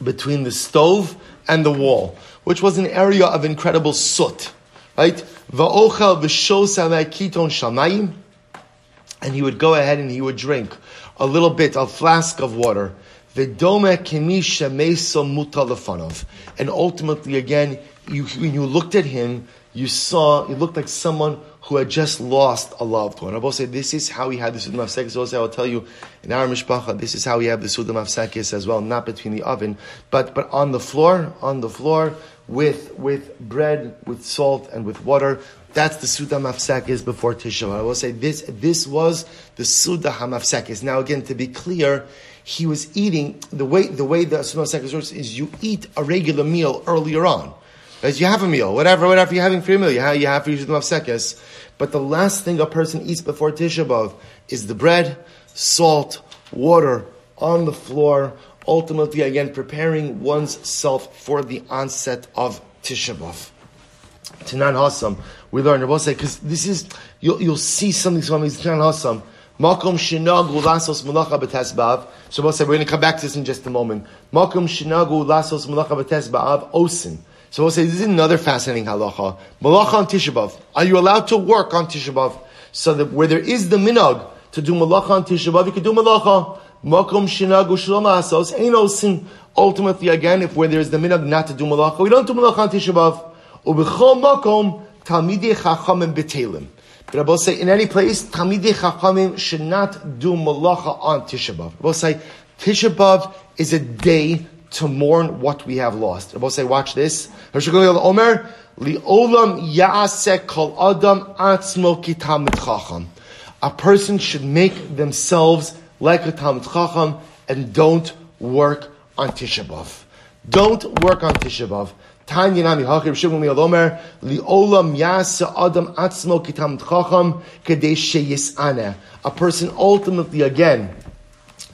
between the stove and the wall, which was an area of incredible soot, right? Va'ochel v'shosam ha'kiton shamayim, and he would go ahead and he would drink a little bit, a flask of water. And ultimately, again, when you looked at him, it looked like someone who had just lost a loved one. Rabbi said, this is how we have the Suda Mafsekis. Also, I will tell you, in our Mishpacha, this is how we have the Suda Mafsekis as well, not between the oven, but on the floor, with bread, with salt, and with water. That's the Suda Mafsekis before Tisha B'Av. I will say, this was the Suda HaMafsekis. Now again, to be clear, he was eating, the way the Suda Mafsekis works is you eat a regular meal earlier on. As you have a meal, whatever you're having for your meal, you have for your Suda Mafsekis. But the last thing a person eats before Tisha B'Av is the bread, salt, water, on the floor, ultimately, again, preparing one's self for the onset of Tisha B'Av. Tanan Hassam, we learn, Rabbi said, because this is, you'll see something from Tanan Hassam. Makom shinagu lasos malacha b'tes ba'av. So Rabbi said, we're going to come back to this in just a moment. Makom shinagu lasos malacha b'tes ba'av osin. So Rabbi said, this is another fascinating halacha. Malacha on Tisha B'Av. Are you allowed to work on Tisha B'Av? So that where there is the minog to do malacha on Tisha B'Av, you can do malacha. Makom shinagu shalom asos ein osin. Ultimately, again, if where there is the minog not to do malacha, we don't do malacha on Tisha B'Av. Ubechol makom talmidei chachamim betelim. But Rabbi say, in any place, talmidei chachamim should not do malacha on Tisha B'Av. Rabbi say, Tisha B'Av is a day to mourn what we have lost. Rabbi say, watch this. Hashagol Omer li'olam ya'aseh kol adam atzmo ki talmid chacham. A person should make themselves like a talmid chacham and don't work on Tisha B'Av. Don't work on Tisha B'Av. A person ultimately, again,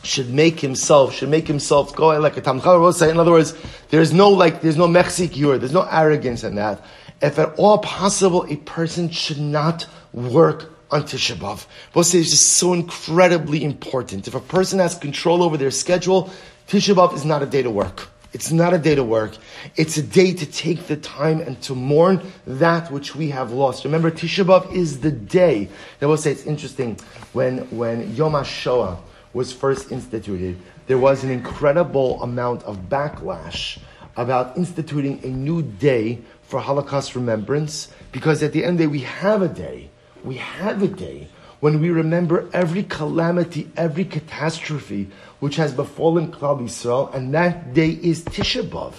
should make himself go like a Talmid Chacham. In other words, there's no mechzik yur, there's no arrogance in that. If at all possible, a person should not work on Tisha B'Av. Both say it's just so incredibly important. If a person has control over their schedule, Tisha B'Av is not a day to work. It's not a day to work. It's a day to take the time and to mourn that which we have lost. Remember, Tisha B'Av is the day. Now, I will say it's interesting. When Yom HaShoah was first instituted, there was an incredible amount of backlash about instituting a new day for Holocaust remembrance, because at the end of the day, we have a day when we remember every calamity, every catastrophe which has befallen Klal Yisrael, and that day is Tisha B'Av.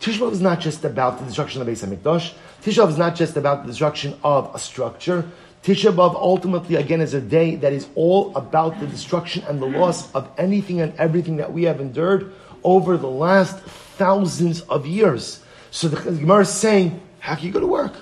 Tisha B'Av is not just about the destruction of the Beis HaMikdash. Tisha B'Av is not just about the destruction of a structure. Tisha B'Av ultimately, again, is a day that is all about the destruction and the loss of anything and everything that we have endured over the last thousands of years. So the Gemara is saying, how can you go to work?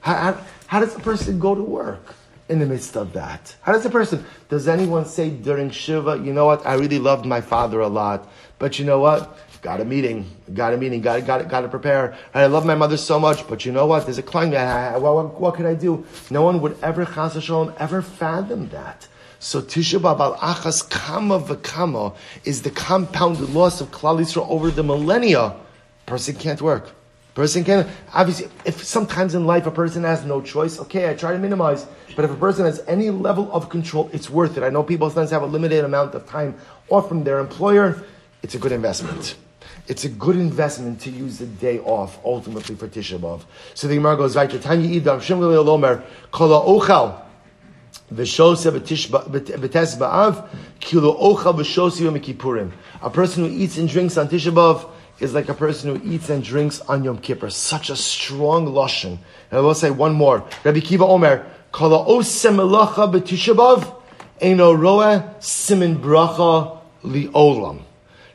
How does a person go to work in the midst of that? How does a person? Does anyone say during Shiva, you know what, I really loved my father a lot, but you know what, got a meeting, got to prepare. And I love my mother so much, but you know what, there's a client. What could I do? No one would ever, Chas V'Shalom, ever fathom that. So Tisha B'Av al achas kama v'kama is the compounded loss of Klal Yisrael over the millennia. Person can't work. Person can, obviously, if sometimes in life a person has no choice, okay, I try to minimize. But if a person has any level of control, it's worth it. I know people sometimes have a limited amount of time off from their employer. It's a good investment. It's a good investment to use the day off, ultimately, for Tisha B'Av. So the Gemara goes right to Tanya Idam, Shem Gilil Omer, Kola Ochal, V'shoseh B'tes B'Av, Kilo Ochal V'shoseh Yom Kippurim. A person who eats and drinks on Tisha B'Av is like a person who eats and drinks on Yom Kippur. Such a strong lashon. And I will say one more. Rabbi Kiva Omer, Kala oseh melacha b'Tisha B'Av, eino roeh simin bracha li'olam.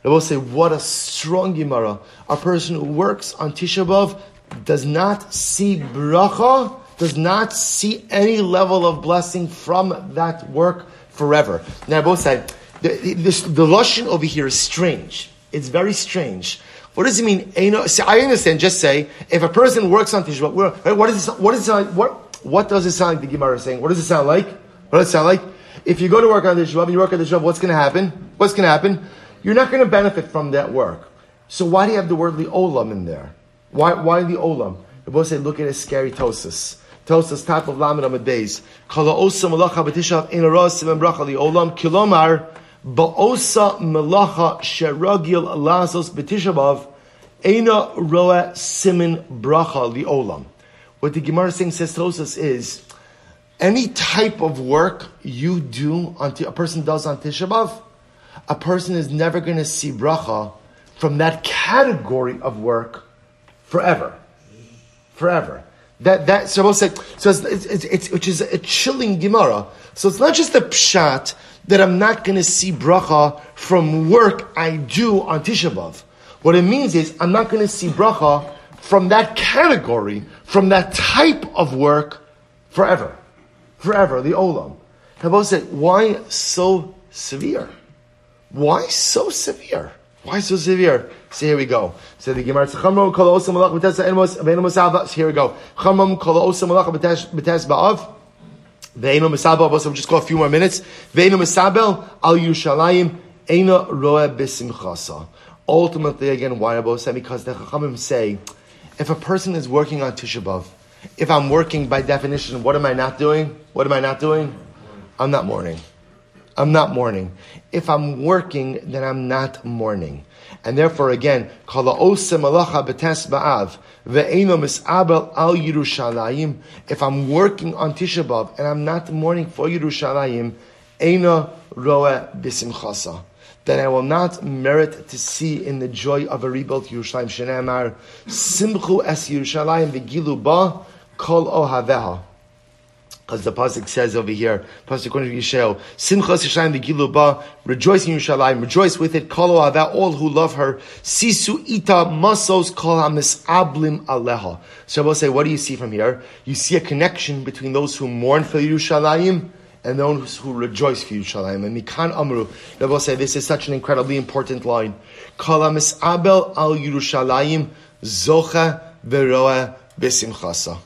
I will say, what a strong Gemara. A person who works on Tisha B'Av does not see bracha, does not see any level of blessing from that work forever. Now I will say, the lashon over here is strange. It's very strange. What does it mean? I understand. Just say, if a person works on Tisha B'Av, what does it sound like the Gemara is saying? What does it sound like? If you go to work on Tisha B'Av and you work on Tisha B'Av, what's going to happen? You're not going to benefit from that work. So why do you have the word Le'olam in there? Why Le'olam? They both say, look at a scary Tosas. Tosas, top of Lamed Amud Beis. Kala'osa melacha b'tishav ein hara siman bracha Le'olam. Kilomar, ba'osa melacha sheragil lazos b'tishavav eina roa siman bracha Le'olam. What the Gemara is saying, says Tosas, is any type of work you do, a person does on Tisha B'Av, a person is never going to see bracha from that category of work forever. So it's which is a chilling Gemara. So it's not just the pshat that I'm not going to see bracha from work I do on Tisha B'Av. What it means is I'm not going to see bracha from that category, from that type of work forever. Forever, the Olam. Havos said, why so severe? So here we go. So the Gemara says, We'll just go a few more minutes. Ultimately, again, why Havos said? Because the Chachamim say, if a person is working on Tisha B'Av, if I'm working by definition, what am I not doing? I'm not mourning. If I'm working, then I'm not mourning. And therefore, again, if I'm working on Tisha B'Av and I'm not mourning for Yerushalayim, eina roa b'simchasa, that I will not merit to see in the joy of a rebuilt Yerushalayim. Shenemar, simchu es Yerushalayim v'gilu ba kol ohaveha. Because the pasuk says over here, pasuk according to Yesheo, simchu es Yerushalayim v'gilu ba, rejoice in Yerushalayim, rejoice with it, kol ohaveha, all who love her, sisu ita masos kol hamisablim aleha. So I will say, what do you see from here? You see a connection between those who mourn for Yerushalayim and those who rejoice for Yerushalayim. And Mikan Amru, they will say, this is such an incredibly important line. Kala mis'abel al Yerushalayim zocha v'roa b'simchasa.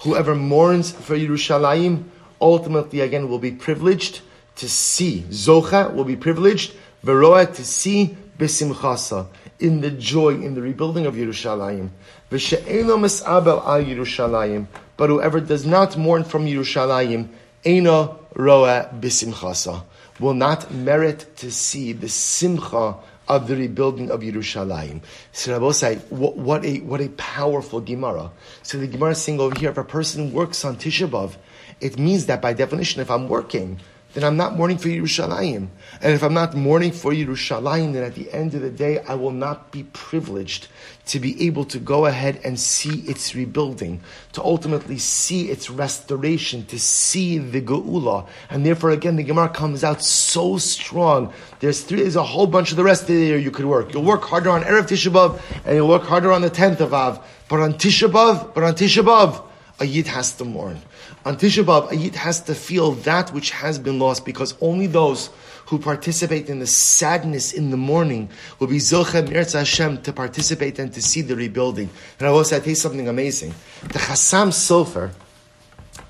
Whoever mourns for Yerushalayim, ultimately again will be privileged to see. Zocha will be privileged, v'roa to see b'simchasa, in the joy, in the rebuilding of Yerushalayim. V'she'elo mis'abel al Yerushalayim. But whoever does not mourn from Yerushalayim, eina roa b'simchasa, will not merit to see the simcha of the rebuilding of Yerushalayim. So Rabosai, what a powerful Gemara. So the Gemara is saying over here, if a person works on Tisha B'Av, it means that by definition, if I'm working, then I'm not mourning for Yerushalayim. And if I'm not mourning for Yerushalayim, then at the end of the day, I will not be privileged to be able to go ahead and see its rebuilding, to ultimately see its restoration, to see the Geula. And therefore, again, the Gemara comes out so strong. There's a whole bunch of the rest of the year you could work. You'll work harder on Erev Tisha B'Av, and you'll work harder on the 10th of Av. But on Tisha B'Av, a Yid has to mourn. On Tisha B'Av, a Yid has to feel that which has been lost, because only those who participate in the sadness in the morning will be Zoche Mirtz Hashem to participate and to see the rebuilding. And I will say, I tell you something amazing. The Chassam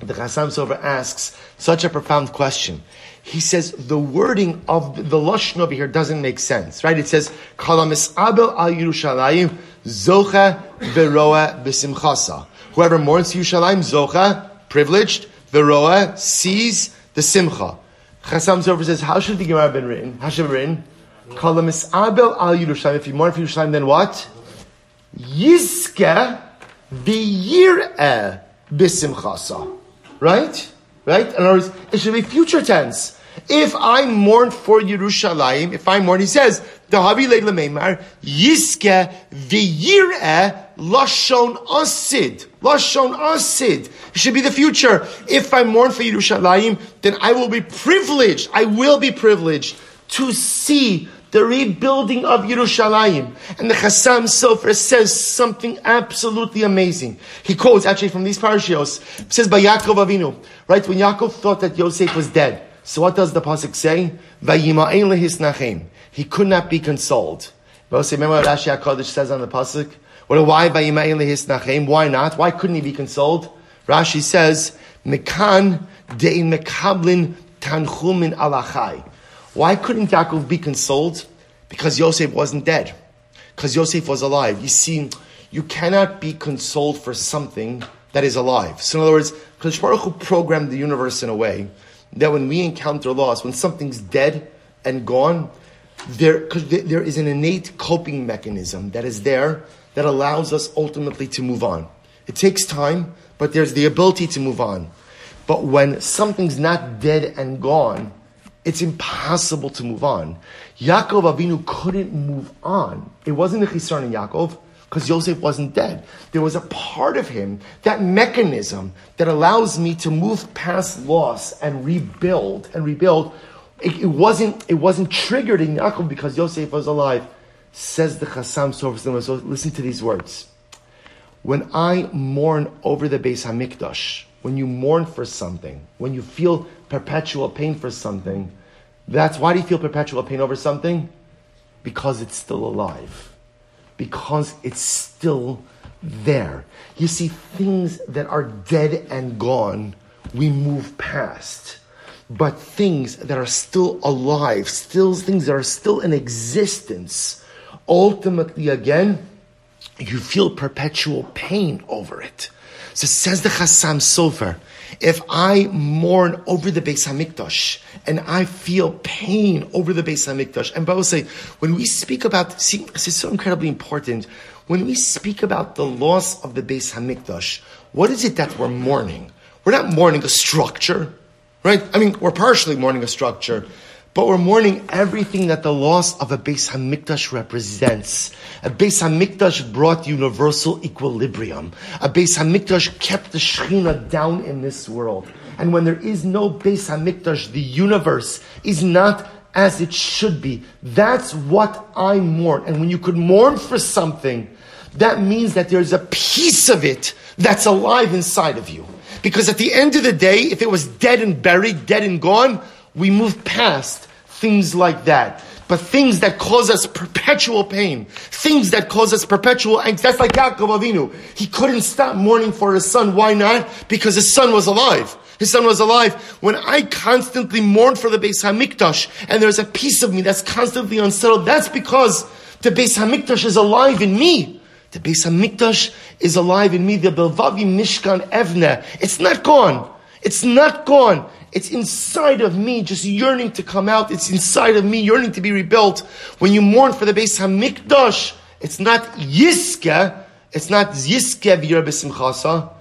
Sofer asks such a profound question. He says, the wording of the Lashon over here doesn't make sense, right? It says, Kala mis'abel al Yerushalayim, Zoche v'roa b'simchasa. Whoever mourns Yerushalayim, Zocha, privileged, the Roa, sees the Simcha. Chassam Sofer says, how should the Gemara have been written? How should it be written? Kala mis'abel al Yerushalayim. If you mourn for Yerushalayim, then what? Yizke v'yir'e b'simchasa. Right? In other words, it should be future tense. If I mourn for Yerushalayim, he says, Dahabi leil lemeimar, yizke v'yir'e Lashon asid. It should be the future. If I mourn for Yerushalayim, then I will be privileged to see the rebuilding of Yerushalayim. And the Chassam Sofer says something absolutely amazing. He quotes actually from these parashios. It says by Yaakov Avinu, right? When Yaakov thought that Yosef was dead. So what does the pasuk say? Vayima'en lehisnachem. He could not be consoled. Remember what Rashi HaKodesh says on the pasuk? Why not? Why couldn't he be consoled? Rashi says, Mekan de'in mekablin tanchumin alachai. Why couldn't Yaakov be consoled? Because Yosef wasn't dead. because Yosef was alive. You see, you cannot be consoled for something that is alive. So in other words, Kadosh Baruch Hu programmed the universe in a way that when we encounter loss, when something's dead and gone, there is an innate coping mechanism that is there that allows us ultimately to move on. It takes time, but there's the ability to move on. But when something's not dead and gone, it's impossible to move on. Yaakov Avinu couldn't move on. It wasn't a chisaron in Yaakov, because Yosef wasn't dead. There was a part of him, that mechanism that allows me to move past loss and rebuild. It wasn't triggered in Yaakov because Yosef was alive. Says the Chassam Sofer Shlema. So listen to these words. When I mourn over the Beis HaMikdash, when you mourn for something, when you feel perpetual pain for something, that's why do you feel perpetual pain over something? Because it's still alive. Because it's still there. You see, things that are dead and gone, we move past. But things that are still alive, things that are still in existence, ultimately, again, you feel perpetual pain over it. So says the Chassam Sofer, if I mourn over the Beis HaMikdash and I feel pain over the Beis HaMikdash, and Bible say, when we speak about, see, this is so incredibly important, when we speak about the loss of the Beis HaMikdash, what is it that we're mourning? We're not mourning a structure, right? I mean, we're partially mourning a structure, but we're mourning everything that the loss of a Beis HaMikdash represents. A Beis HaMikdash brought universal equilibrium. A Beis HaMikdash kept the Shekhinah down in this world. And when there is no Beis HaMikdash, the universe is not as it should be. That's what I mourn. And when you could mourn for something, that means that there's a piece of it that's alive inside of you. Because at the end of the day, if it was dead and buried, dead and gone, we move past things like that. But things that cause us perpetual pain, things that cause us perpetual angst, that's like Yaakov Avinu. He couldn't stop mourning for his son. Why not? Because his son was alive. His son was alive. When I constantly mourn for the Beis HaMikdash, and there's a piece of me that's constantly unsettled, that's because the Beis HaMikdash is alive in me. The Beis HaMikdash is alive in me. The Belvavi Mishkan Evne. It's not gone. It's not gone. It's inside of me, just yearning to come out. It's inside of me, yearning to be rebuilt. When you mourn for the Beis HaMikdash, it's not Yiske. It's not Yiske v'yir b'simchasa.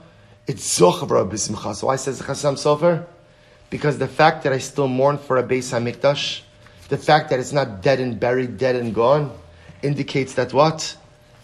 It's Zoch b'simchasa. Why says the Chassam Sofer? Because the fact that I still mourn for a Beis HaMikdash, the fact that it's not dead and buried, dead and gone, indicates that what?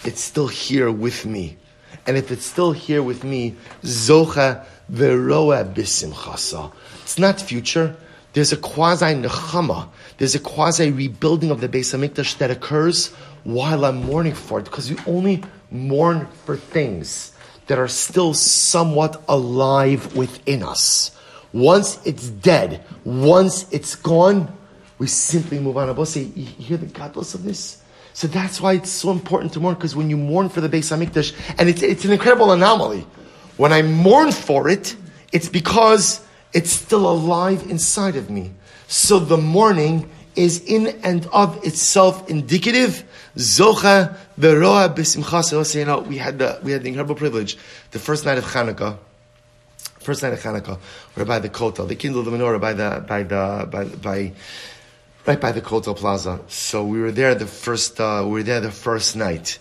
It's still here with me. And if it's still here with me, Zocha v'roa b'simchasa. It's not future. There's a quasi-nechama. There's a quasi-rebuilding of the Beis HaMikdash that occurs while I'm mourning for it. Because you only mourn for things that are still somewhat alive within us. Once it's dead, once it's gone, we simply move on. I will say, you hear the godless of this? So that's why it's so important to mourn. Because when you mourn for the Beis HaMikdash, and it's an incredible anomaly. When I mourn for it, it's because it's still alive inside of me. So the mourning is in and of itself indicative. Zocha v'roa b'simchasa. You know, we had the incredible privilege. The first night of Hanukkah, we're by the Kotel. They kindled the menorah right by the Kotel Plaza. So we were there the first night,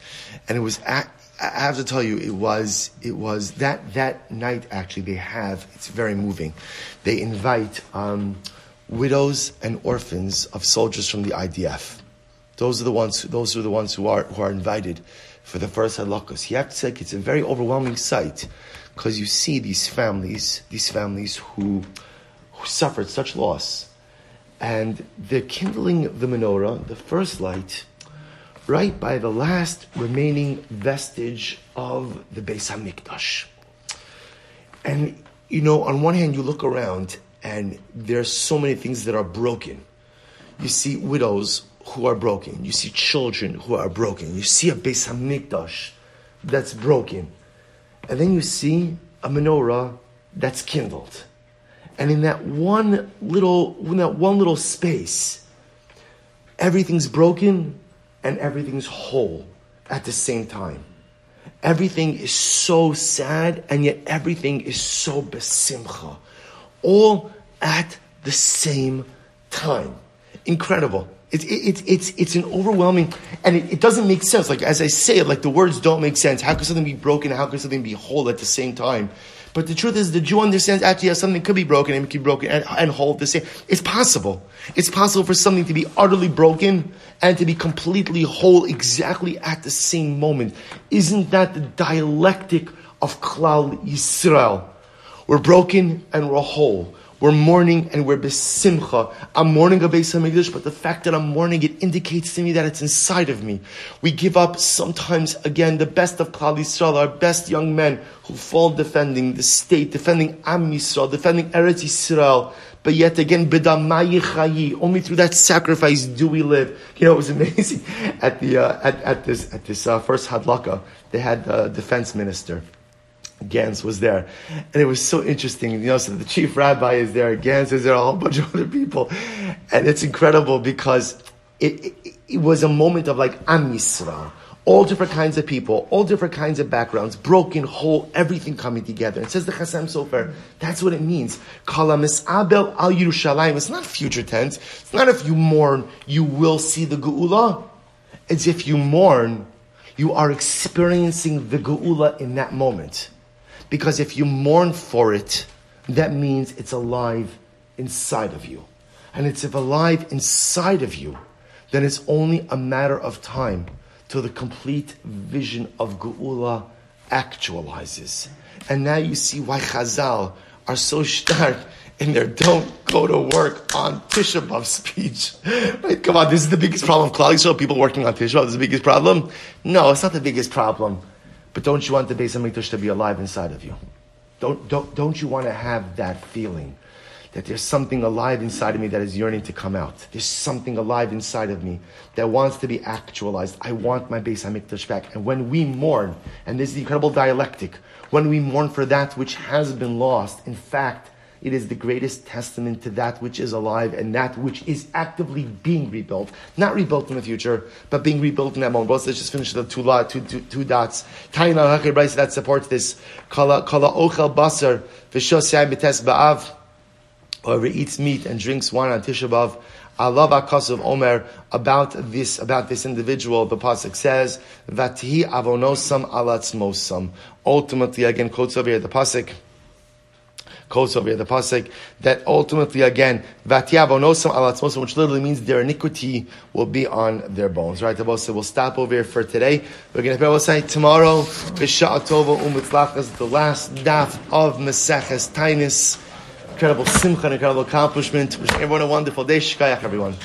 and it was at. I have to tell you, it was that night actually it's very moving. They invite widows and orphans of soldiers from the IDF. Those are the ones who are invited for the first halakos. You have to say it's a very overwhelming sight because you see these families who suffered such loss, and they're kindling the menorah, the first light, right by the last remaining vestige of the Beis HaMikdash. And, you know, on one hand, you look around and there are so many things that are broken. You see widows who are broken. You see children who are broken. You see a Beis HaMikdash that's broken. And then you see a menorah that's kindled. And in that one little space, everything's broken, and everything's whole. at the same time. Everything is so sad, and yet everything is so besimcha. All at the same time. Incredible. It's an overwhelming, and it doesn't make sense. Like, as I say it, like the words don't make sense. How could something be broken? How could something be whole at the same time? But the truth is, the Jew understands actually how something could be broken and can be broken and whole at the same. It's possible. It's possible for something to be utterly broken and to be completely whole exactly at the same moment. Isn't that the dialectic of Klal Yisrael? We're broken and we're whole. We're mourning and we're besimcha. I'm mourning a Beis HaMikdash, but the fact that I'm mourning, it indicates to me that it's inside of me. We give up sometimes, again, the best of Klal Yisrael, our best young men who fall defending the state, defending Am Yisrael, defending Eretz Yisrael. But yet again, b'damayi chayi. Only through that sacrifice do we live. You know, it was amazing. At the at this first hadlaka, they had the defense minister. Gans was there, and it was so interesting. You know, so the chief rabbi is there, Gans is there, a whole bunch of other people, and it's incredible because it was a moment of like Am Yisrael, all different kinds of people, all different kinds of backgrounds, broken, whole, everything coming together. It says the Chasam Sofer. That's what it means. Kala misabel al Yerushalayim. It's not future tense. It's not if you mourn, you will see the geula. It's if you mourn, you are experiencing the geula in that moment. Because if you mourn for it, that means it's alive inside of you. And it's if alive inside of you, then it's only a matter of time till the complete vision of Geula actualizes. And now you see why Chazal are so stark in their don't go to work on Tisha B'Av speech. Right? Come on, this is the biggest problem. Klal Yisrael, people working on Tisha B'Av, this is the biggest problem? No, it's not the biggest problem. But don't you want the Beis HaMikdash to be alive inside of you? Don't you want to have that feeling that there's something alive inside of me that is yearning to come out? There's something alive inside of me that wants to be actualized. I want my Beis HaMikdash back. And when we mourn, and this is the incredible dialectic, when we mourn for that which has been lost, in fact, it is the greatest testament to that which is alive and that which is actively being rebuilt. Not rebuilt in the future, but being rebuilt in that moment. Let's just finish the two dots. Taina Hakir Bais that supports this. Kala Ochel Basar Vishosai Mites Ba'av. Whoever eats meat and drinks wine on Tisha B'Av. I love Akas of Omer about this individual. The pasuk says, Vatihi Avonosam Alatzmosam. Ultimately, again, quotes over here, the pasuk. Quotes over here, the pasuk that ultimately again, which literally means their iniquity will be on their bones. Right? The boss said, we'll stop over here for today. We're going to say tomorrow, the last daf of Maseches Tainis. Incredible simcha, incredible accomplishment. Wish everyone a wonderful day. Shkayach, everyone.